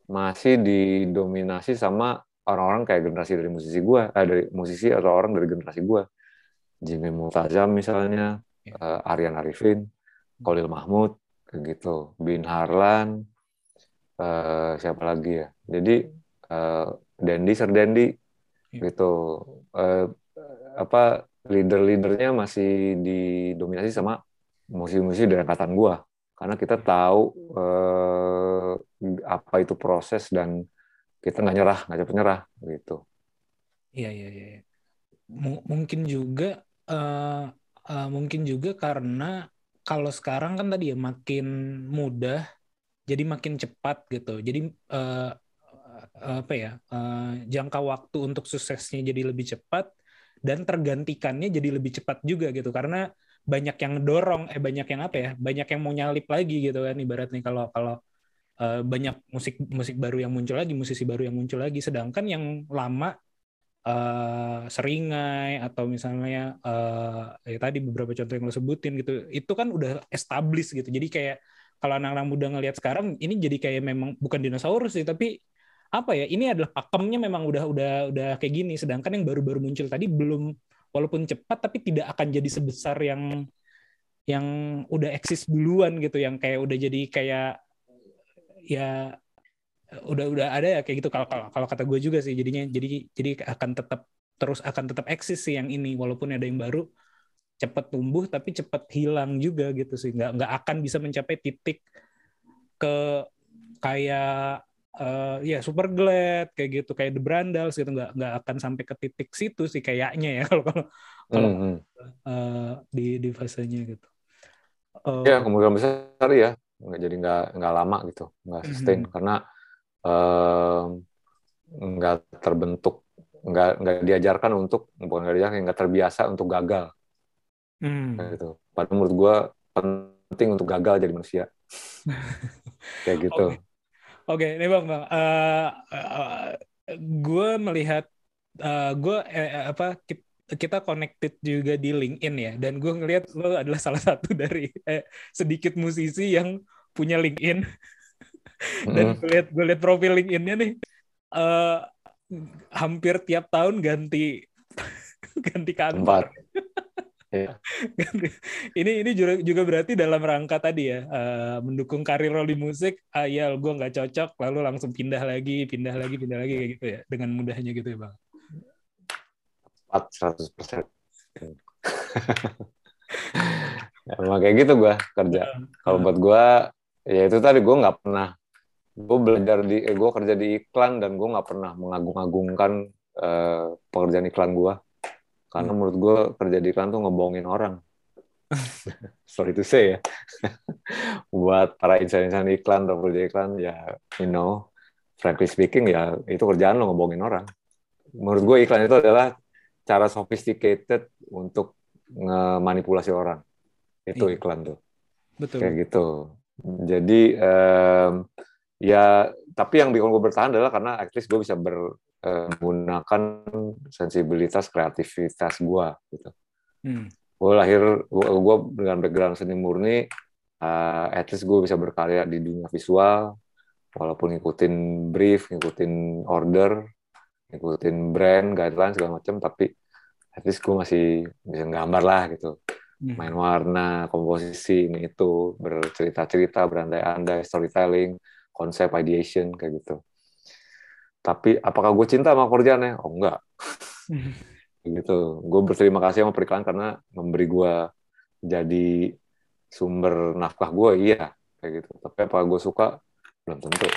masih didominasi sama orang-orang kayak generasi dari musisi gue, dari musisi atau orang dari generasi gue, Jimmy Mutazam misalnya, Aryan Arifin, Kolil Mahmud, gitu, Bin Harlan, siapa lagi ya? Jadi Dendi, Sir Dendi, gitu, leader-leadernya masih didominasi sama musisi-musisi dari angkatan gue. Karena kita tahu apa itu proses dan kita nggak cepat nyerah gitu. Iya. Mungkin juga karena kalau sekarang kan tadi ya makin mudah, jadi makin cepat gitu. Jadi jangka waktu untuk suksesnya jadi lebih cepat dan tergantikannya jadi lebih cepat juga gitu, karena banyak yang dorong, banyak yang mau nyalip lagi gitu kan, ibaratnya kalau banyak musik baru yang muncul lagi, musisi baru yang muncul lagi, sedangkan yang lama seringai atau misalnya ya tadi beberapa contoh yang lo sebutin gitu, itu kan udah established gitu, jadi kayak kalau anak-anak muda ngelihat sekarang ini jadi kayak memang bukan dinosaurus sih, tapi apa ya, ini adalah pakemnya memang udah kayak gini. Sedangkan yang baru-baru muncul tadi belum, walaupun cepat tapi tidak akan jadi sebesar yang udah eksis duluan gitu, yang kayak udah jadi kayak ya udah ada ya kayak gitu. Kalau kata gue juga sih jadinya, jadi akan tetap eksis sih yang ini, walaupun ada yang baru cepat tumbuh tapi cepat hilang juga gitu sih. Nggak akan bisa mencapai titik ke kayak ya Superglad kayak gitu, kayak The Brandals gitu, nggak akan sampai ke titik situ sih kayaknya ya kalau di fasenya gitu. Ya kemungkinan besar ya nggak lama gitu, nggak sustain karena nggak terbentuk, nggak diajarkan untuk, bukan nggak diajarkan, nggak terbiasa untuk gagal. Gitu. Padahal menurut gue penting untuk gagal jadi manusia. Kayak gitu. Oke, nih bang, gue melihat kita connected juga di LinkedIn ya, dan gue ngelihat lo adalah salah satu dari sedikit musisi yang punya LinkedIn, dan gue lihat profil LinkedIn-nya nih, hampir tiap tahun ganti kantor. Yeah. Ini juga berarti dalam rangka tadi ya, mendukung karir lo di musik, ya gue nggak cocok, lalu langsung pindah lagi kayak gitu ya, dengan mudahnya gitu ya bang. 400%. Emang kayak gitu gue kerja. Kalau buat gue, ya itu tadi gue nggak pernah. Gue belajar gue kerja di iklan dan gue nggak pernah mengagung-agungkan pekerjaan iklan gue. Karena menurut gue kerja di iklan tuh ngebohongin orang. Sorry to say ya. Buat para insan-insan iklan, pekerja iklan, ya frankly speaking ya itu kerjaan lo, ngebohongin orang. Menurut gue iklan itu adalah cara sophisticated untuk ngemanipulasi orang. Itu iklan tuh. Betul. Kayak gitu. Jadi ya tapi yang bikin gue bertahan adalah karena at least gue bisa menggunakan sensibilitas kreativitas gue gitu. Gue lahir, gue dengan background seni murni, at least gue bisa berkarya di dunia visual, walaupun ngikutin brief, ngikutin order, ngikutin brand, guidelines segala macam, tapi at least gue masih bisa gambar lah gitu, main warna, komposisi ini itu, bercerita-cerita, berandai-andai, storytelling, konsep, ideation kayak gitu. Tapi apakah gue cinta sama pekerjaannya? Oh enggak. Gitu. Gue berterima kasih sama periklan karena memberi gue jadi sumber nafkah gue, iya kayak gitu. Tapi apakah gue suka? Belum tentu.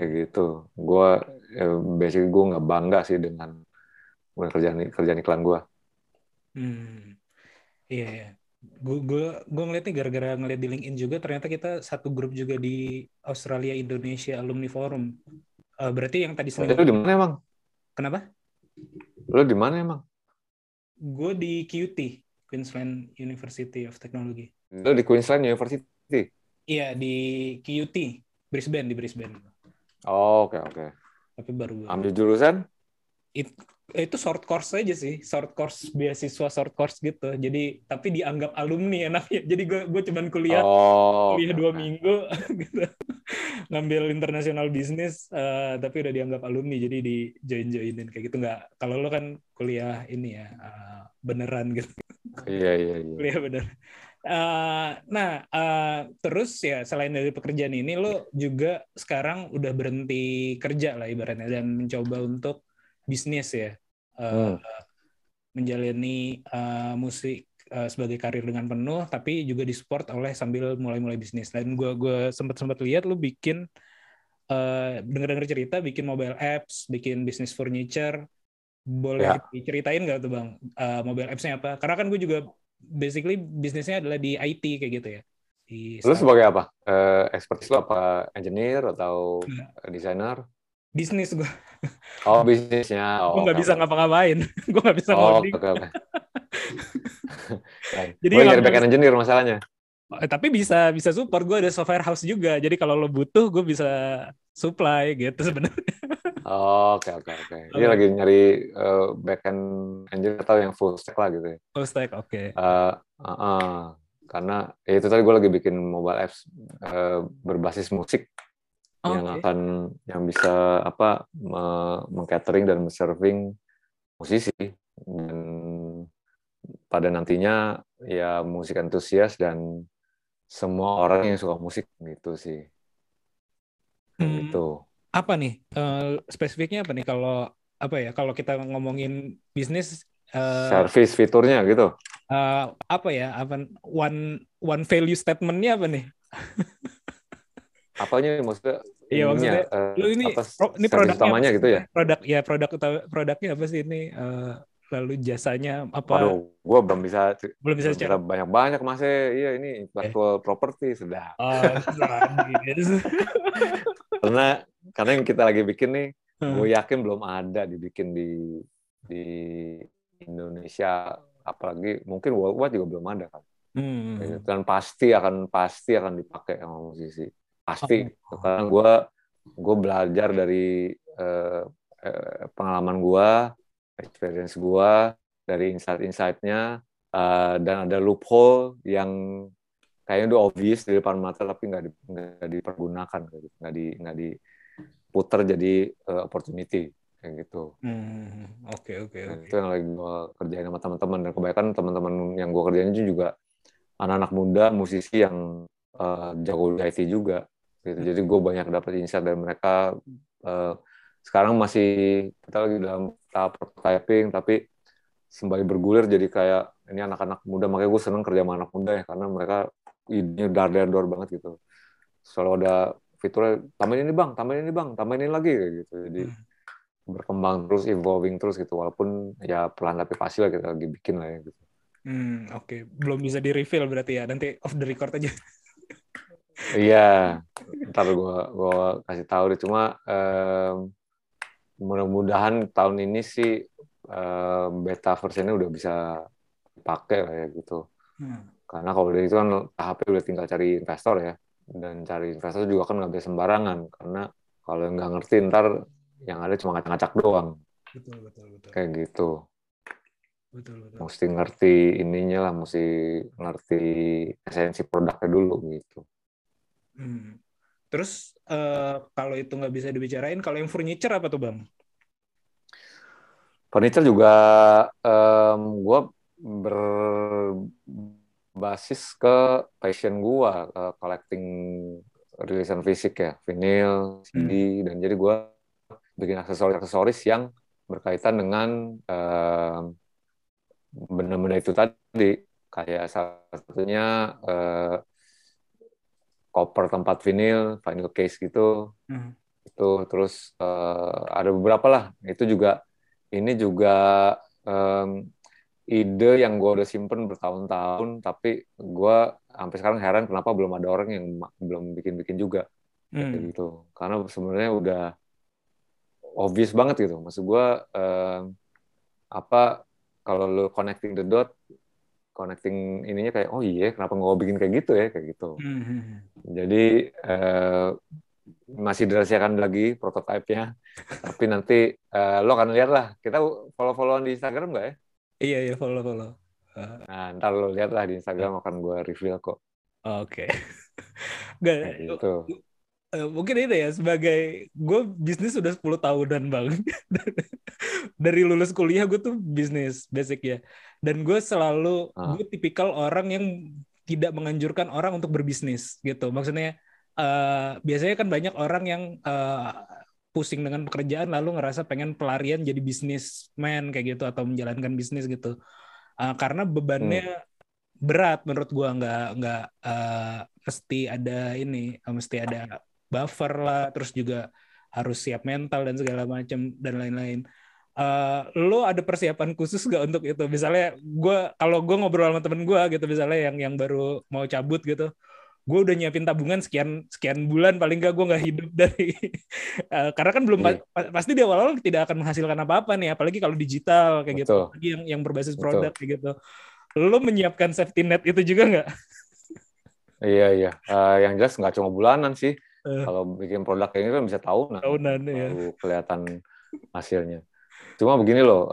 Kayak gitu. Gue basically gue nggak bangga sih dengan kerjaan iklan gue. Iya. Gue ngeliatnya gara-gara ngeliat di LinkedIn juga, ternyata kita satu grup juga di Australia Indonesia Alumni Forum. Berarti yang tadi sendiri. Lu di mana emang? Kenapa? Lu di mana emang? Gue di QT, Queensland University of Technology. Lu di Queensland University? Iya, di QT, di Brisbane. Oh, oke. Tapi baru. Ambil jurusan? Itu short course aja sih, beasiswa short course gitu. Jadi tapi dianggap alumni enaknya. Jadi gue cuman kuliah 2 minggu gitu. Ngambil international business, tapi udah dianggap alumni, jadi di join-joinin kayak gitu. Nggak, kalau lo kan kuliah ini ya beneran gitu. Iya. Kuliah bener. Terus ya selain dari pekerjaan ini, lo juga sekarang udah berhenti kerja lah ibaratnya dan mencoba untuk bisnis ya, menjalani musik sebagai karir dengan penuh, tapi juga disupport oleh sambil mulai bisnis. Dan gue sempat lihat lu bikin denger cerita, bikin mobile apps, bikin bisnis furniture. Boleh diceritain nggak tuh bang, mobile apps-nya apa? Karena kan gue juga basically bisnisnya adalah di IT kayak gitu ya. Lu sebagai apa? Expertise lu apa? Engineer atau desainer? Bisnis gue. Oh bisnisnya. Oh, gue nggak bisa ngapa-ngapain. Gue nggak bisa ngoding. Okay. Jadi gue nyari backend engineer masalahnya. Tapi bisa support, gue ada software house juga. Jadi kalau lo butuh, gue bisa supply gitu sebenarnya. Oke. Ini lagi nyari backend engineer atau yang full stack lah gitu. Full stack, oke. Karena ya itu tadi gue lagi bikin mobile apps berbasis musik yang akan yang bisa apa meng-catering dan serving musisi dan pada nantinya ya musik antusias dan semua orang yang suka musik gitu sih. Itu apa nih spesifiknya apa nih kalau apa ya kalau kita ngomongin bisnis service fiturnya gitu. Apa ya apa one value statement-nya apa nih? Apanya maksudnya? Iya maksudnya lu ini produk utamanya gitu ya. Produknya apa sih ini? Lalu jasanya apa? Aduh, gue belum bisa cerita banyak-banyak Mas. Iya ini intellectual property sudah. Karena yang kita lagi bikin nih, gue yakin belum ada dibikin di Indonesia, apalagi mungkin worldwide juga belum ada kan. Dan pasti akan dipakai sama musisi. Pasti karena gue belajar dari pengalaman gue, experience gue, dari insight-insightnya dan ada loophole yang kayaknya udah obvious di depan mata tapi nggak dipergunakan, nggak diputer jadi opportunity kayak gitu. Oke. Itu yang lagi gue kerjain sama teman-teman dan kebanyakan teman-teman yang gue kerjain itu juga anak-anak muda musisi yang jago IT juga. Gitu. Jadi gue banyak dapat insight dari mereka. Sekarang masih kita lagi dalam tahap prototyping, tapi sembari bergulir jadi kayak ini anak-anak muda, makanya gue seneng kerja sama anak muda ya, karena mereka idenya dar-dar-dor banget gitu. Selalu ada fiturnya, tambahin ini lagi, kayak gitu. Jadi berkembang terus, evolving terus gitu, walaupun ya pelan tapi pasti lah kita lagi bikin lah ya gitu. Oke. Belum bisa di-reveal berarti ya, nanti off the record aja. Iya, ntar gue kasih tahu deh. Cuma mudah-mudahan tahun ini sih beta versionnya udah bisa dipakai lah ya gitu. Karena kalau dari itu kan tahapnya udah tinggal cari investor ya, dan cari investor juga kan nggak bisa sembarangan karena kalau nggak ngerti ntar yang ada cuma ngacak-ngacak doang. Betul. Kayak gitu. Betul. Mesti ngerti ininya lah, mesti ngerti esensi produknya dulu gitu. Terus kalau itu nggak bisa dibicarain, kalau yang furniture apa tuh Bang? Furniture juga gue berbasis ke passion gue, collecting rilisan fisik ya, vinyl, CD, dan jadi gue bikin aksesoris yang berkaitan dengan benda-benda itu tadi, kayak salah satunya koper tempat vinyl case gitu. Itu terus ada beberapa lah. Itu juga ide yang gue udah simpen bertahun-tahun, tapi gue sampai sekarang heran kenapa belum ada orang yang belum bikin-bikin juga gitu. Karena sebenarnya udah obvious banget gitu. Maksud gue kalau lo connecting the dot, connecting ininya kayak, oh iya, kenapa nggak bikin kayak gitu ya, kayak gitu. Jadi, masih dirahasiakan lagi prototipe-nya, tapi nanti lo akan lihat lah. Kita follow-followan di Instagram nggak ya? Iya, follow. Nah, ntar lo lihat lah di Instagram, akan gue reveal kok. Oke. Nah, gitu. Mungkin ini ya, sebagai gue bisnis udah 10 tahunan Bang. Dari lulus kuliah gue tuh bisnis basic ya. Dan gue selalu gue tipikal orang yang tidak menganjurkan orang untuk berbisnis gitu. Maksudnya biasanya kan banyak orang yang pusing dengan pekerjaan lalu ngerasa pengen pelarian jadi businessman kayak gitu atau menjalankan bisnis gitu. Karena bebannya berat menurut gue, nggak mesti ada ini, mesti ada buffer lah, terus juga harus siap mental dan segala macam dan lain-lain. Lo ada persiapan khusus nggak untuk itu? Misalnya kalau gue ngobrol sama temen gue gitu, misalnya yang baru mau cabut gitu, gue udah nyiapin tabungan sekian bulan paling nggak gue nggak hidup dari karena kan belum pasti di awal tidak akan menghasilkan apa-apa nih, apalagi kalau digital kayak gitu, apalagi yang berbasis produk kayak gitu. Lo menyiapkan safety net itu juga nggak? Iya. Yang jelas nggak cuma bulanan sih. Kalau bikin produk kayak ini kan bisa tahunan. Kelihatan hasilnya. Cuma begini loh,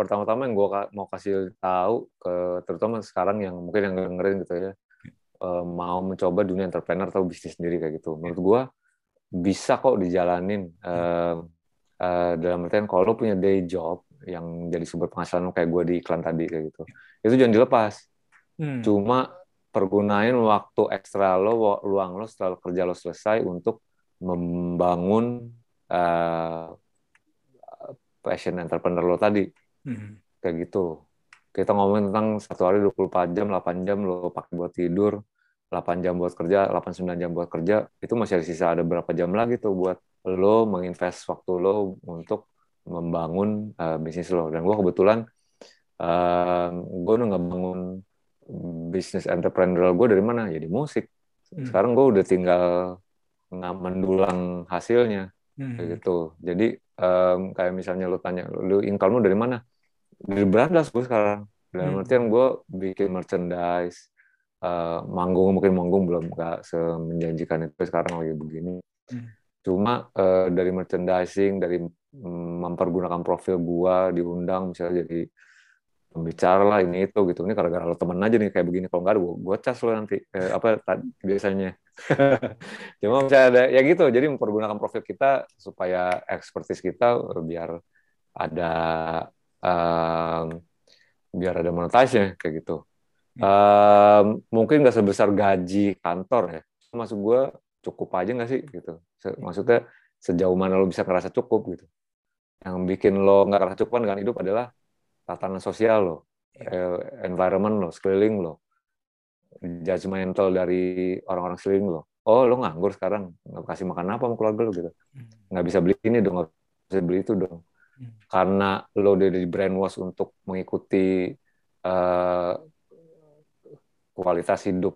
pertama-tama yang gue mau kasih tahu ke terutama sekarang yang mungkin yang dengerin gitu ya, mau mencoba dunia entrepreneur atau bisnis sendiri kayak gitu. Menurut gue bisa kok dijalanin dalam artian kalau lo punya day job yang jadi sumber penghasilan kayak gue di iklan tadi kayak gitu. Itu jangan dilepas. Cuma pergunain waktu ekstra lo, luang lo setelah kerja lo selesai untuk membangun passion entrepreneur lo tadi. Kayak gitu. Kita ngomongin tentang satu hari 24 jam, 8 jam lo pakai buat tidur, 8 jam buat kerja, 8-9 jam buat kerja, itu masih ada sisa ada berapa jam lagi tuh buat lo menginvest waktu lo untuk membangun bisnis lo. Dan gue kebetulan, gue udah ngebangun bisnis entrepreneur gue dari mana? Ya di musik. Sekarang gue udah tinggal mendulang hasilnya. Kayak gitu. Jadi kayak misalnya lo tanya, lo income lo dari mana? Dari Brandals gue sekarang. Dalam artian gue bikin merchandise, manggung mungkin manggung belum nggak semenjanjikan itu sekarang lagi begini. Cuma dari merchandising, dari mempergunakan profil gue, diundang misalnya jadi pembicara lah ini itu gitu. Ini gara-gara lo temen aja nih kayak begini. Kalau nggak ada gue cas lo nanti biasanya. Cuma misalnya ada ya gitu. Jadi mempergunakan profil kita supaya expertise kita biar ada monetasinya kayak gitu. Mungkin nggak sebesar gaji kantor ya, maksud gue cukup aja nggak sih gitu, maksudnya sejauh mana lo bisa ngerasa cukup gitu. Yang bikin lo nggak ngerasa cukup dengan hidup adalah tatanan sosial lo, environment lo, sekeliling lo, judgmental dari orang-orang sekeliling lo. Oh lo nganggur sekarang, nggak kasih makan apa sama keluarga lo gitu, nggak bisa beli ini dong, nggak bisa beli itu dong. Karena lo dari brainwash untuk mengikuti kualitas hidup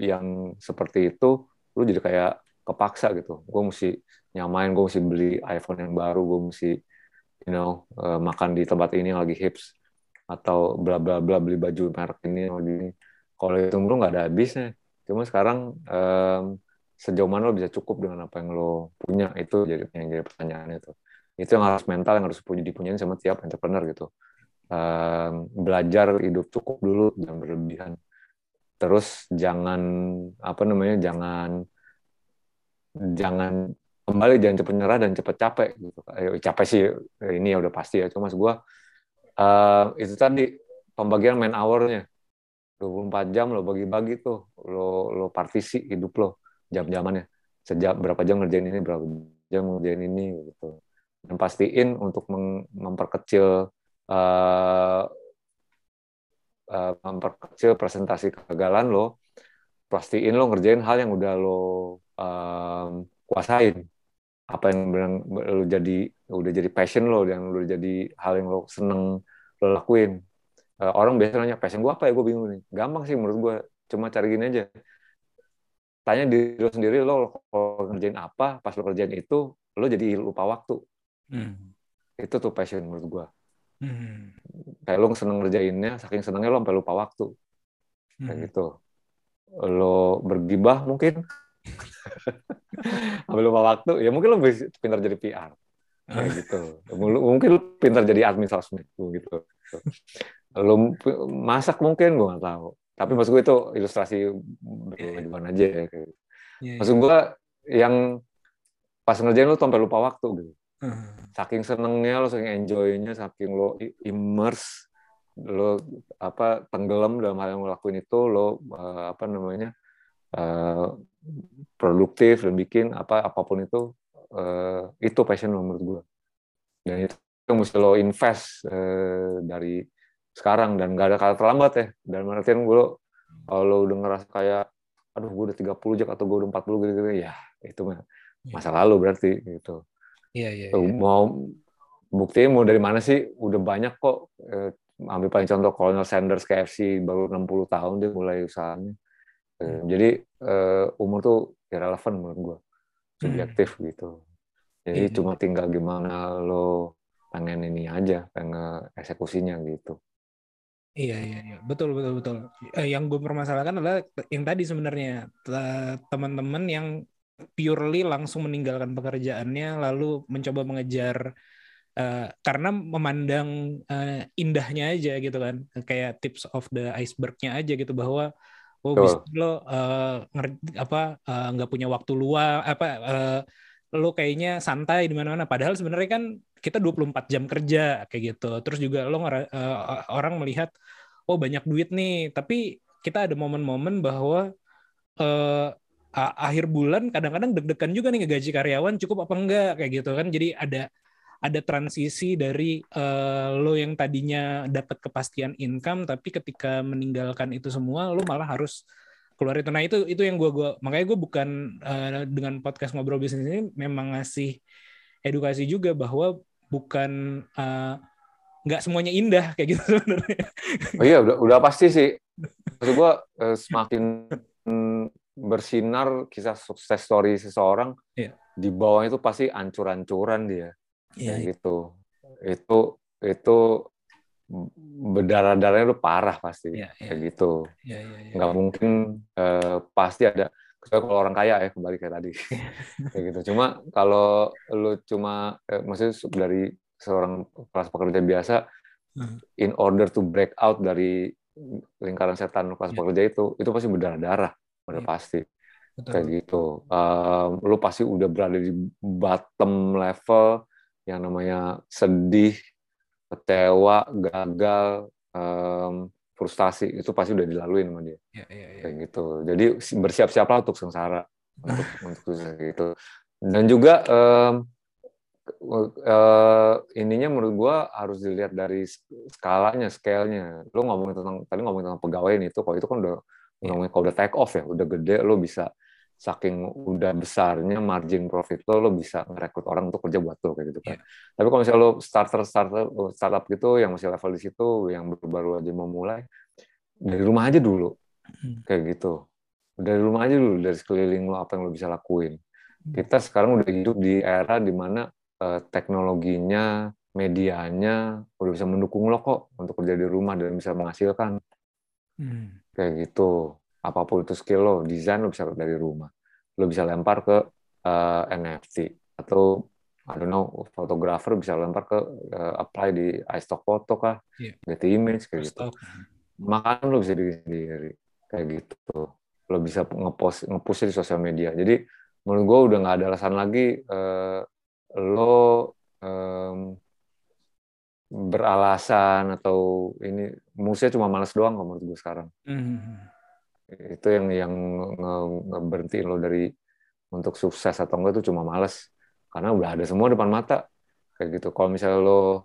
yang seperti itu, lo jadi kayak kepaksa gitu. Gue mesti nyamain, gue mesti beli iPhone yang baru, gue mesti makan di tempat ini yang lagi hips, atau bla bla bla, beli baju merek ini yang lagi. Kalau itu menurut nggak ada habisnya. Cuma sekarang sejauh mana lo bisa cukup dengan apa yang lo punya, itu yang jadi pertanyaannya tuh. Itu yang harus mental yang harus dipunyain sama tiap entrepreneur gitu. Belajar hidup cukup dulu, jangan berlebihan. Terus jangan kembali, jangan cepat nyerah dan cepat capek gitu. Capek sih ini ya udah pasti ya, cuma gue itu tadi pembagian man hour-nya 24 jam lo bagi-bagi tuh, lo partisi hidup lo jam-jamannya, sejam berapa jam ngerjain ini, berapa jam ngerjain ini gitu. Dan pastiin untuk memperkecil memperkecil presentasi kegagalan lo, pastiin lo ngerjain hal yang udah lo kuasain, apa yang lo udah jadi passion lo, yang udah jadi hal yang lo seneng lo lakuin. Orang biasanya nanya passion gue apa ya, gue bingung nih. Gampang sih menurut gue, cuma cari gini aja, tanya diri lo sendiri, lo kalau ngerjain apa, pas lo kerjain itu lo jadi lupa waktu. Itu tuh passion menurut gue. Kayak lo seneng ngerjainnya, saking senengnya lo sampai lupa waktu kayak gitu. Lo bergibah mungkin sampai lupa waktu, ya mungkin lo pintar jadi PR kayak gitu. Mungkin lo pintar jadi admin sosmed gitu. Lo masak mungkin, gue nggak tahu, tapi maksud gue itu ilustrasi bagaimana aja ya kayak gitu. Maksud gue yang pas ngerjain lo sampai lupa waktu gitu. Saking senengnya lo, saking enjoy-nya, saking lo immerse, lo tenggelam dalam hal yang lo lakuin itu, lo produktif dan bikin apapun itu passion lo menurut gue. Dan itu mesti lo invest dari sekarang, dan nggak ada kata terlambat ya. Dan artian gue, kalau lo udah ngerasa kayak aduh gue udah 30 jak atau gue udah 40 gitu ya itu mah masa lalu berarti gitu. Iya. Mau buktinya mau dari mana sih? Udah banyak kok. Ambil paling contoh Colonel Sanders KFC, baru 60 tahun dia mulai usahanya. Jadi umur tuh irrelevant menurut gue, subjektif gitu. Jadi cuma tinggal gimana lo pengen ini aja, pengen eksekusinya gitu. Iya, betul. Yang gue permasalahkan adalah yang tadi sebenarnya, teman-teman yang purely langsung meninggalkan pekerjaannya lalu mencoba mengejar Karena memandang indahnya aja gitu kan, kayak tips of the iceberg-nya aja gitu, bahwa oh lo nggak punya waktu luang, lo kayaknya santai di mana-mana, padahal sebenarnya kan kita 24 jam kerja kayak gitu. Terus juga lo orang melihat oh banyak duit nih, tapi kita ada momen-momen bahwa akhir bulan kadang-kadang deg-degan juga nih ngegaji karyawan cukup apa enggak kayak gitu kan. Jadi ada transisi dari lo yang tadinya dapat kepastian income, tapi ketika meninggalkan itu semua lo malah harus keluar itu. Nah itu yang gue makanya gue bukan dengan podcast Ngobrol Bisnis ini memang ngasih edukasi juga bahwa bukan nggak semuanya indah kayak gitu sebenarnya. Oh iya udah pasti sih. Maksud gue semakin bersinar kisah sukses story seseorang, yeah, di bawahnya itu pasti ancur-ancuran dia. Ya, gitu. Itu berdarah-darahnya udah parah pasti ya, ya. Kayak gitu. Ya. Nggak mungkin pasti ada, kecuali kalau orang kaya ya, kembali kayak tadi. Kayak gitu. Cuma kalau lu maksudnya dari seorang kelas pekerja biasa, in order to break out dari lingkaran setan kelas pekerja itu pasti berdarah-darah, udah pasti. Betul. Kayak gitu. Lu pasti udah berada di bottom level, yang namanya sedih, kecewa, gagal, frustasi, itu pasti udah dilalui sama dia. Ya. Kayak gitu. Jadi bersiap-siaplah untuk sengsara, untuk gitu. Dan juga ininya menurut gua harus dilihat dari skalanya, scale-nya. Lu ngomongin tentang pegawai nih, itu kalau itu kan udah kalau udah take off ya, udah gede, lu bisa saking udah besarnya margin profit lo bisa ngerekrut orang untuk kerja buat lo kayak gitu kan. Yeah. Tapi kalau misalnya lo startup gitu yang masih level di situ, yang baru aja mau mulai, dari rumah aja dulu. Kayak gitu. Dari rumah aja dulu, dari sekeliling lo apa yang lo bisa lakuin. Kita sekarang udah hidup di era di mana teknologinya, medianya udah bisa mendukung lo kok untuk kerja di rumah dan bisa menghasilkan. Kayak gitu. Apapun itu skill lo, desain lo bisa dari rumah. Lo bisa lempar ke NFT. Atau, fotografer bisa lempar ke apply di iStock Photo kah, Getty Image, kayak gitu. Makan lo bisa sendiri, kayak gitu. Lo bisa nge-push di sosial media. Jadi, menurut gue udah nggak ada alasan lagi beralasan atau ini. Musuhnya cuma malas doang kok menurut gue sekarang. Itu yang ngeberhentiin lo dari untuk sukses atau enggak itu cuma malas, karena udah ada semua depan mata kayak gitu. Kalau misalnya lo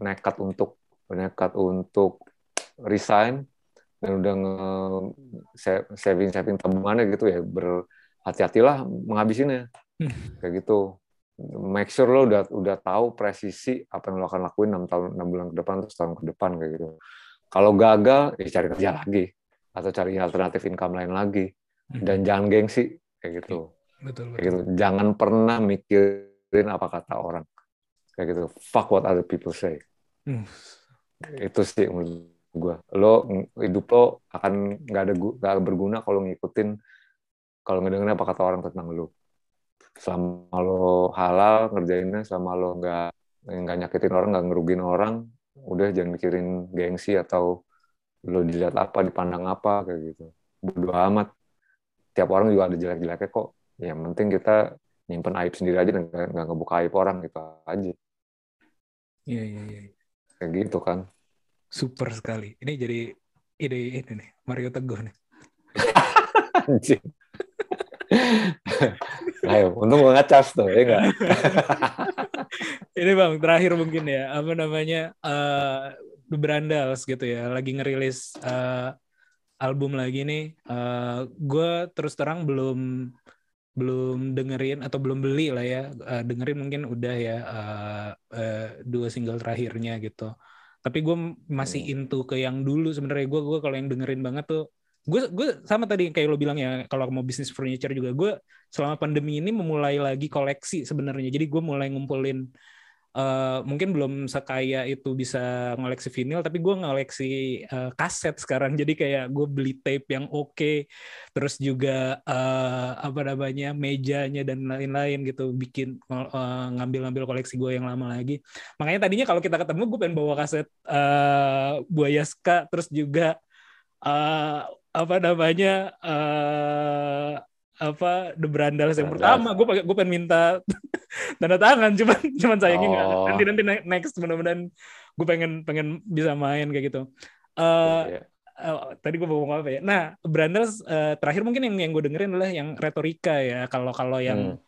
nekat untuk resign dan udah saving tabungannya gitu ya, berhati-hatilah menghabisinnya kayak gitu. Make sure lo udah tahu presisi apa yang lo akan lakuin 6 bulan ke depan atau setahun ke depan kayak gitu. Kalau gagal, cari kerja lagi atau cari alternatif income lain lagi, dan jangan gengsi kayak gitu. Betul. Kayak gitu. Jangan pernah mikirin apa kata orang kayak gitu. Fuck what other people say. Itu sih menurut gue. Lo hidup lo akan nggak berguna kalau ngedengerin apa kata orang tentang lo. Selama lo halal ngerjainnya, selama lo nggak nyakitin orang, nggak ngerugin orang, udah jangan mikirin gengsi atau lo dilihat apa, dipandang apa kayak gitu. Bodo amat. Tiap orang juga ada jelek-jeleknya kok. Yang penting kita nyimpen aib sendiri aja dan nggak ngebuka aib orang gitu aja. Iya. Kayak gitu kan. Super sekali. Ini jadi ide ini nih, Mario Teguh nih. Anjing. Ayo, untung gue ngecas tuh, ya nggak? Ini bang, terakhir mungkin ya, Brandals gitu ya, lagi ngerilis album lagi nih. Gue terus terang belum dengerin atau belum beli lah ya. Dengerin mungkin udah ya 2 single terakhirnya gitu. Tapi gue masih into ke yang dulu sebenarnya. Gue kalau yang dengerin banget tuh, Gue sama tadi kayak lo bilang ya, kalau mau bisnis furniture juga, gue selama pandemi ini memulai lagi koleksi sebenarnya. Jadi gue mulai ngumpulin mungkin belum sekaya itu bisa ngoleksi vinil, tapi gue ngoleksi kaset sekarang. Jadi kayak gue beli tape yang oke, terus juga mejanya dan lain-lain gitu, bikin ngambil-ngambil koleksi gue yang lama lagi. Makanya tadinya kalau kita ketemu gue pengen bawa kaset Buaya Ska, terus juga The Brandals yang pertama gue pengen minta tanda tangan, cuman sayangnya enggak. Nanti next mudah-mudahan gue pengen bisa main kayak gitu. Tadi gue ngomong apa ya? Nah, Brandals terakhir mungkin yang gue dengerin adalah yang Retorika ya. Kalau yang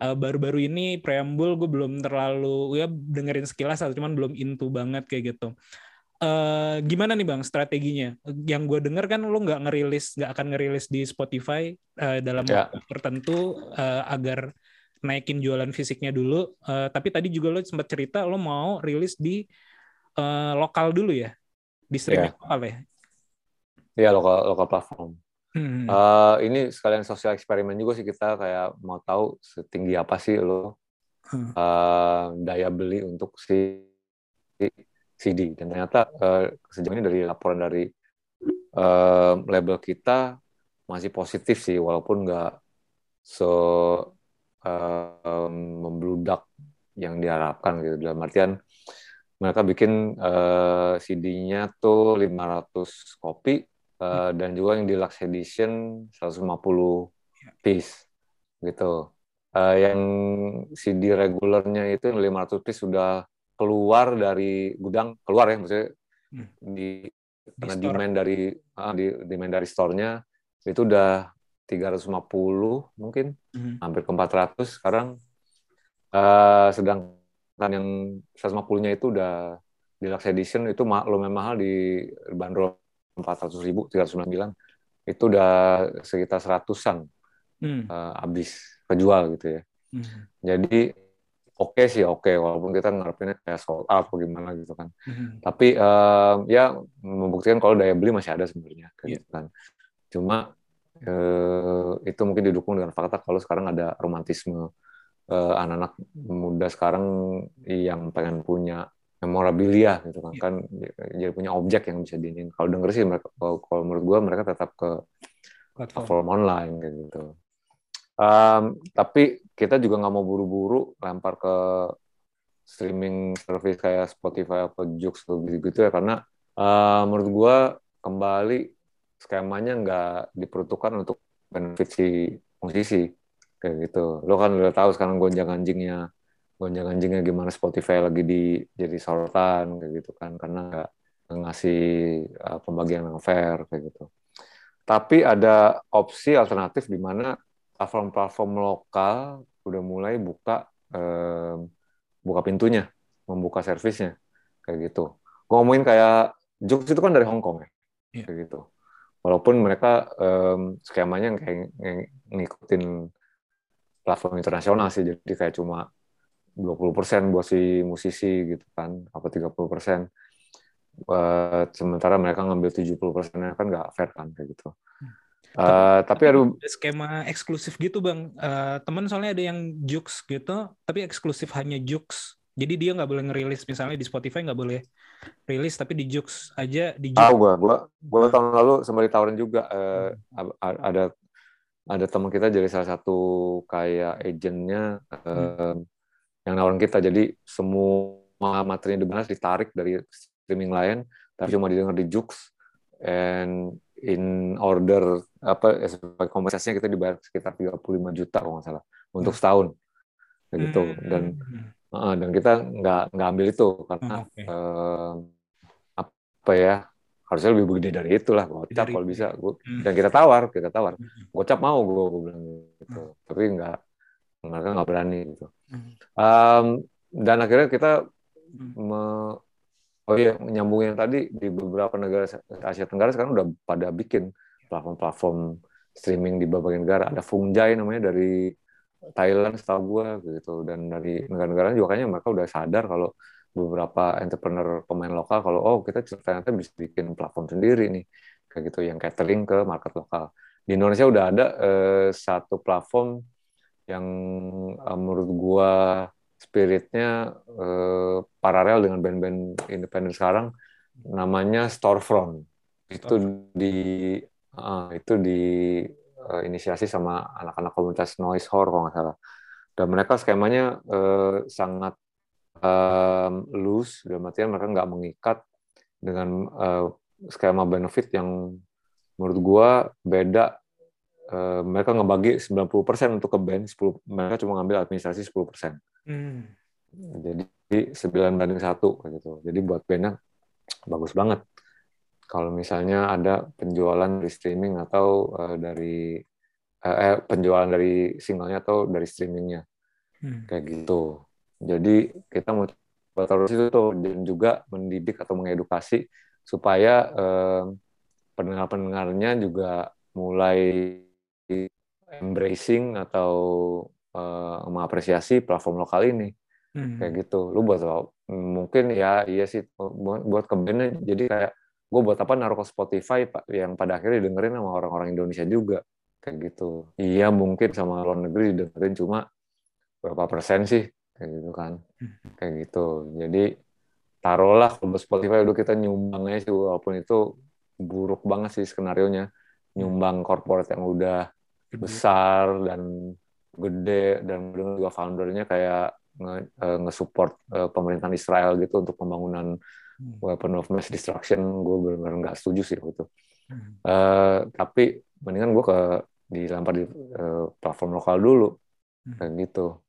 baru-baru ini Preambul gue belum terlalu dengerin sekilas, cuman belum into banget kayak gitu. Gimana nih Bang strateginya? Yang gue denger kan lo nggak akan ngerilis di Spotify dalam waktu tertentu agar naikin jualan fisiknya dulu. Tapi tadi juga lo sempat cerita lo mau rilis di lokal dulu ya, di streaming lokal ya? Iya, lokal platform. Ini sekalian sosial eksperimen juga sih, kita kayak mau tahu setinggi apa sih lo daya beli untuk si CD, dan ternyata sejauh ini dari laporan dari label kita masih positif sih, walaupun nggak membludak yang diharapkan gitu. Dalam artian mereka bikin CD-nya tuh 500 kopi dan juga yang deluxe edition 150 piece gitu. Yang CD regulernya itu yang 500 piece sudah keluar dari gudang, maksudnya karena demand dari store-nya itu udah 350 mungkin, hampir ke 400 sekarang. Sedangkan yang 150-nya itu udah deluxe edition, itu lumayan mahal, di bandrol 400.000, 399 itu udah sekitar 100-an habis kejual gitu ya. Jadi Oke, walaupun kita ngarepinnya kayak sold out atau gimana gitu kan. Tapi membuktikan kalau daya beli masih ada sebenarnya gitu kan. Cuma itu mungkin didukung dengan fakta kalau sekarang ada romantisme anak-anak muda sekarang yang pengen punya memorabilia gitu kan. Kan jadi punya objek yang bisa diinin. Kalau denger sih mereka, kalau menurut gua mereka tetap ke platform online kayak gitu. Tapi kita juga nggak mau buru-buru lempar ke streaming service kayak Spotify atau Joox atau gitu ya, karena menurut gue kembali skemanya nggak diperuntukkan untuk benefit si musisi kayak gitu. Lo kan udah tahu sekarang gonjang-ganjingnya gimana Spotify lagi jadi sorotan kayak gitu kan, karena nggak ngasih pembagian yang fair kayak gitu. Tapi ada opsi alternatif di mana platform-platform lokal udah mulai buka pintunya, membuka servisnya kayak gitu. Gue ngomongin kayak Joox itu kan dari Hong Kong ya, kayak gitu. Walaupun mereka skemanya kayak ngikutin platform internasional sih, jadi kayak cuma 20% buat si musisi gitu kan, atau 30%. Sementara mereka ngambil 70%-nya kan nggak fair kan kayak gitu. Tapi ada skema eksklusif gitu Bang. Teman soalnya ada yang Joox gitu, tapi eksklusif hanya Joox. Jadi dia nggak boleh ngerilis, misalnya di Spotify nggak boleh rilis, tapi di Joox aja. Gue tahun lalu sempat ditawarin juga. Ada teman kita jadi salah satu kayak agennya yang nawarin kita. Jadi semua materi yang dibahas ditarik dari streaming lain, tapi cuma didengar di Joox. And in order sebagai kompensasinya kita dibayar sekitar 35 juta kalau nggak salah untuk setahun gitu, dan kita nggak ambil itu karena harusnya lebih gede dari itulah gocap kalau bisa. Dan kita tawar gocap mau gue bilang gitu, tapi mereka nggak berani gitu. Dan akhirnya kita menyambungin tadi, di beberapa negara Asia Tenggara sekarang udah pada bikin platform-platform streaming di berbagai negara. Ada Fungjai namanya dari Thailand setahu gue gitu, dan dari negara-negara juga kayaknya mereka udah sadar kalau beberapa entrepreneur pemain lokal kalau kita ternyata bisa bikin platform sendiri nih kayak gitu, yang catering ke market lokal. Di Indonesia udah ada satu platform yang menurut gue spiritnya paralel dengan band-band independen sekarang, namanya Storefront. Itu inisiasi sama anak-anak komunitas noise horror kalau nggak salah. Dan mereka skemanya sangat loose, dalam artian mereka nggak mengikat dengan skema benefit yang menurut gua beda. Mereka ngebagi 90% untuk ke band, 10, mereka cuma ngambil administrasi 10%. Jadi 9:1 gitu. Jadi buat bandnya bagus banget. Kalau misalnya ada penjualan dari streaming atau penjualan dari singlenya atau dari streamingnya, kayak gitu. Jadi kita mau terus itu tuh, dan juga mendidik atau mengedukasi supaya pendengar-pendengarnya juga mulai embracing atau mengapresiasi platform lokal ini. Kayak gitu. Lu buat apa? Mungkin ya iya sih buat kebenaran. Jadi kayak gue buat apa naruh ke Spotify yang pada akhirnya dengerin sama orang-orang Indonesia juga. Kayak gitu. Iya mungkin sama luar negeri didengerin cuma berapa persen sih, kayak gitu kan. Kayak gitu. Jadi taruhlah kalau Spotify udah kita nyumbangnya sih, walaupun itu buruk banget sih skenarionya. Nyumbang corporate yang udah besar dan gede, dan juga foundernya kayak nge-support pemerintahan Israel gitu untuk pembangunan weapon of mass destruction. Gue benar-benar nggak setuju sih itu. Tapi mendingan gue dilempar di platform lokal dulu, kayak gitu.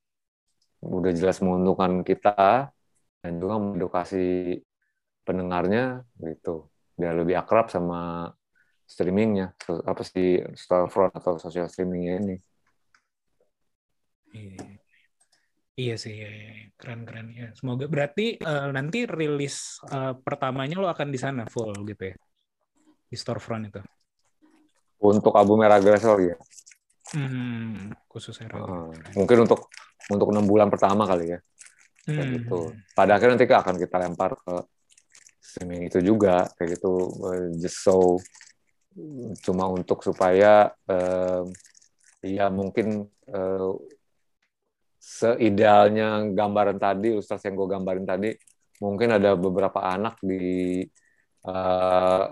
Udah jelas menguntungkan kita dan juga mengedukasi pendengarnya gitu, biar lebih akrab sama streamingnya, apa sih Storefront atau social streamingnya ini. Iya sih, iya. Keren-keren ya. Semoga berarti nanti rilis pertamanya lo akan di sana full gitu ya, di Storefront itu. Untuk album Agresor ya. Khusus Agresor. Mungkin untuk 6 bulan pertama kali ya. Kayak gitu. Pada akhirnya nanti akan kita lempar ke streaming itu juga, kayak gitu, just so cuma untuk supaya ya mungkin seidealnya gambaran tadi, ilustrasi yang gue gambarin tadi, mungkin ada beberapa anak di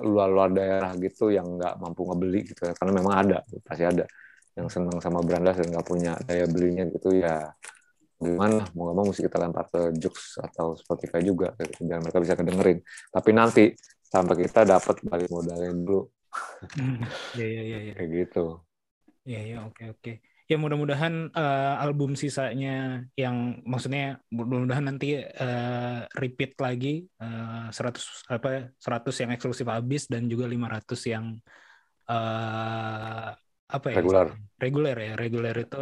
luar-luar daerah gitu yang nggak mampu ngebeli gitu, karena memang ada, pasti ada yang senang sama Brandals dan nggak punya daya belinya gitu ya, gimana mau nggak mau mesti kita lempar ke Joox atau Spotify juga gitu, biar mereka bisa kedengerin. Tapi nanti sampai kita dapat balik modalnya dulu. Ya. Kayak gitu. Ya, oke. Ya mudah-mudahan album sisanya yang maksudnya mudah-mudahan nanti repeat lagi 100 yang eksklusif habis dan juga 500 yang reguler itu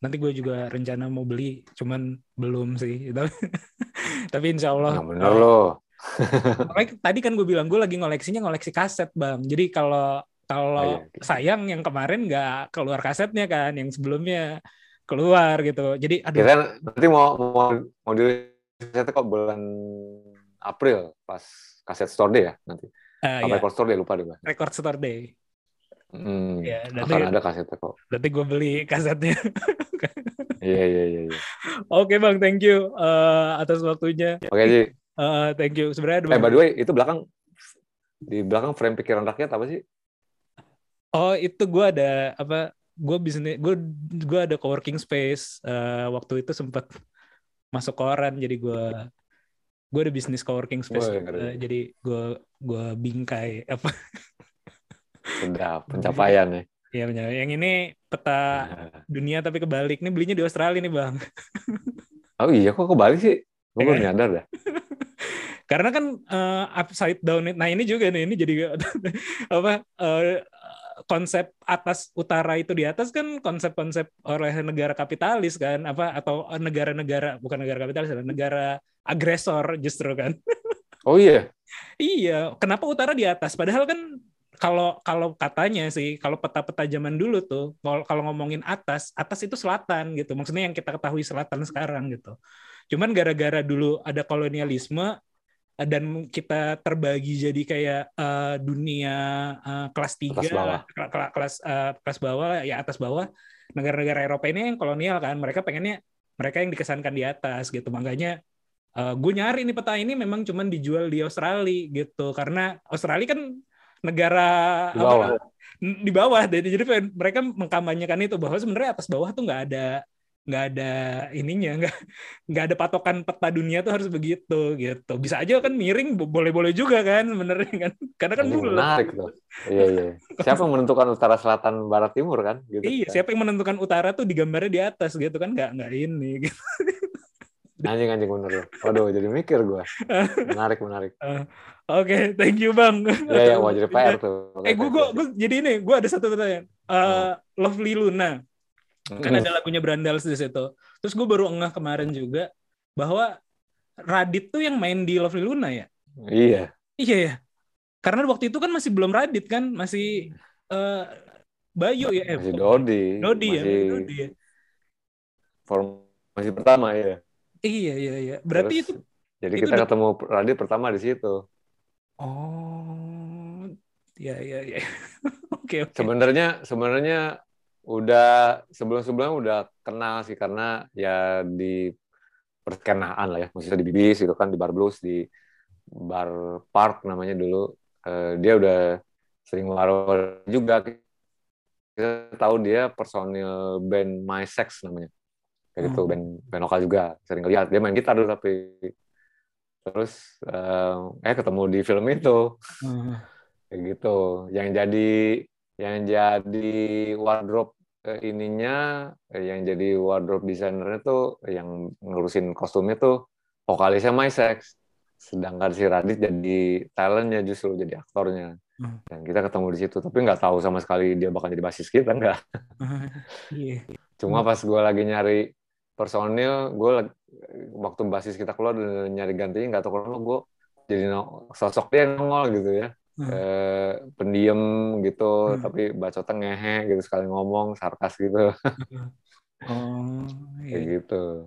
nanti gue juga rencana mau beli cuman belum sih. Tapi insyaallah. Nah, bener loh. Tadi kan gue bilang gue lagi ngoleksi kaset bang, jadi kalau sayang yang kemarin nggak keluar kasetnya kan, yang sebelumnya keluar gitu, jadi aduh. Kita nanti mau diri kasetnya kok bulan April pas kaset store day ya nanti, record store day, lupa deh bang, record store day. Ya, akan ada kasetnya kok. Nanti gue beli kasetnya. Iya. Oke bang, thank you atas waktunya. Oke Ji. Thank you. Sebenarnya by the way itu di belakang frame pikiran rakyat apa sih? Oh, itu gue ada apa? Gue bisnis, gue ada coworking space. Waktu itu sempat masuk koran, jadi gue ada bisnis coworking space. Jadi gue bingkai apa? Sudah pencapaian ya. Iya benar. Yang ini peta dunia tapi kebalik. Ini belinya di Australia nih bang. Oh iya, kok kebalik sih? Gue belum nyadar dah. Karena kan upside down. Nah ini juga nih, ini jadi konsep atas utara itu di atas kan konsep-konsep oleh negara kapitalis kan, apa atau negara-negara bukan negara kapitalis, negara agresor justru kan. Oh iya. Iya, kenapa utara di atas? Padahal kan kalau katanya sih, kalau peta-peta zaman dulu tuh kalau ngomongin atas itu selatan gitu. Maksudnya yang kita ketahui selatan sekarang gitu. Cuman gara-gara dulu ada kolonialisme dan kita terbagi jadi kayak dunia kelas 3, kelas bawah, ya atas bawah. Negara-negara Eropa ini yang kolonial kan, mereka pengennya mereka yang dikesankan di atas gitu. Makanya gue nyari nih peta ini memang cuman dijual di Australia gitu, karena Australia kan negara di bawah, di bawah, jadi mereka mengkampanyekan itu bahwa sebenarnya atas bawah tuh nggak ada ininya, nggak ada patokan peta dunia tuh harus begitu gitu. Bisa aja kan miring, boleh-boleh juga kan sebenarnya kan, karena kan bulat. Menarik tuh. Iya iya. Siapa yang menentukan utara, selatan, barat, timur kan? Gitu. Iya. Siapa yang menentukan utara tuh digambarnya di atas gitu kan, nggak ini. Gitu. Anjing bener ya. Waduh, jadi mikir gue. Menarik. Oke, thank you bang. Iya, mau jadi PR tuh. Gue jadi ini, gue ada satu pertanyaan. Lovely Luna, kan ada lagunya Brandals di situ. Terus gue baru ngeh kemarin juga bahwa Radit tuh yang main di Lovely Luna ya. Iya. Karena waktu itu kan masih belum Radit kan, masih Bayu ya. Masih Dodi ya. Dodi ya. Formasi pertama ya. Iya. Berarti terus, itu jadi itu kita ketemu Radit pertama di situ. Oh. Iya. Oke. Sebenarnya udah sebelum-sebelumnya udah kenal sih, karena ya di perkenaan lah ya, maksudnya di Bibis gitu kan, di Bar Blues, di Bar Park namanya dulu. Dia udah sering ngelarang juga. Kita tahu dia personil band My Sex namanya. Kayak gitu, band lokal juga, sering lihat dia main gitar dulu, tapi terus ketemu di film itu. Kayak gitu, yang jadi wardrobe ininya, yang jadi wardrobe designernya tuh, yang ngurusin kostumnya tuh vokalisnya My Sex, sedangkan si Radit jadi talentnya, justru jadi aktornya. Dan kita ketemu di situ, tapi nggak tahu sama sekali dia bakal jadi basis kita, nggak. Yeah. Cuma pas gue lagi nyari personil, gue waktu basis kita keluar dan nyari gantinya, nggak tahu kalau gue jadi sosok dia nongol gitu ya. Pendiam gitu, tapi bacotnya ngehe gitu, sekali ngomong sarkas gitu. Kayak gitu.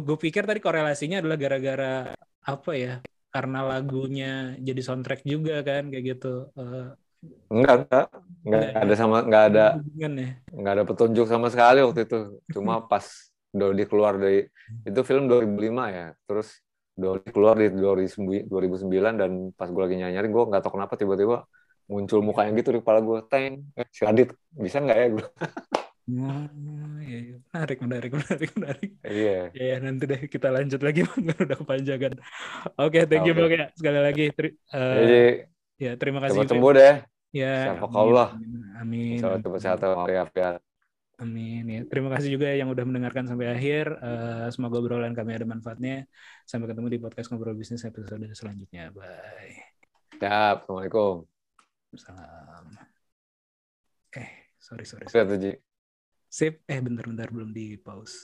Gue pikir tadi korelasinya adalah gara-gara apa ya? Karena lagunya jadi soundtrack juga kan, kayak gitu. Enggak ada petunjuk sama sekali waktu itu. Cuma pas Dodi keluar dari itu film 2005 ya, terus Dodi keluar di 2009, dan pas gue lagi nyari-nyari, gue nggak tahu kenapa tiba-tiba muncul mukanya gitu di kepala gue, si Radit, bisa nggak ya gue? Menarik. Iya. Yeah. Nanti deh kita lanjut lagi, udah kepanjangan. Oke, thank you banget ya sekali lagi. Jadi, ya terima kasih. Cepat sembuh deh. Ya. Insyaallah. Amin. Insyaallah sehat walafiat. Amin. Ya, terima kasih juga yang udah mendengarkan sampai akhir. Semoga obrolan kami ada manfaatnya. Sampai ketemu di podcast Ngobrol Bisnis episode selanjutnya. Bye. Siap. Assalamualaikum. Salam. Sorry. Sip, bentar belum di pause.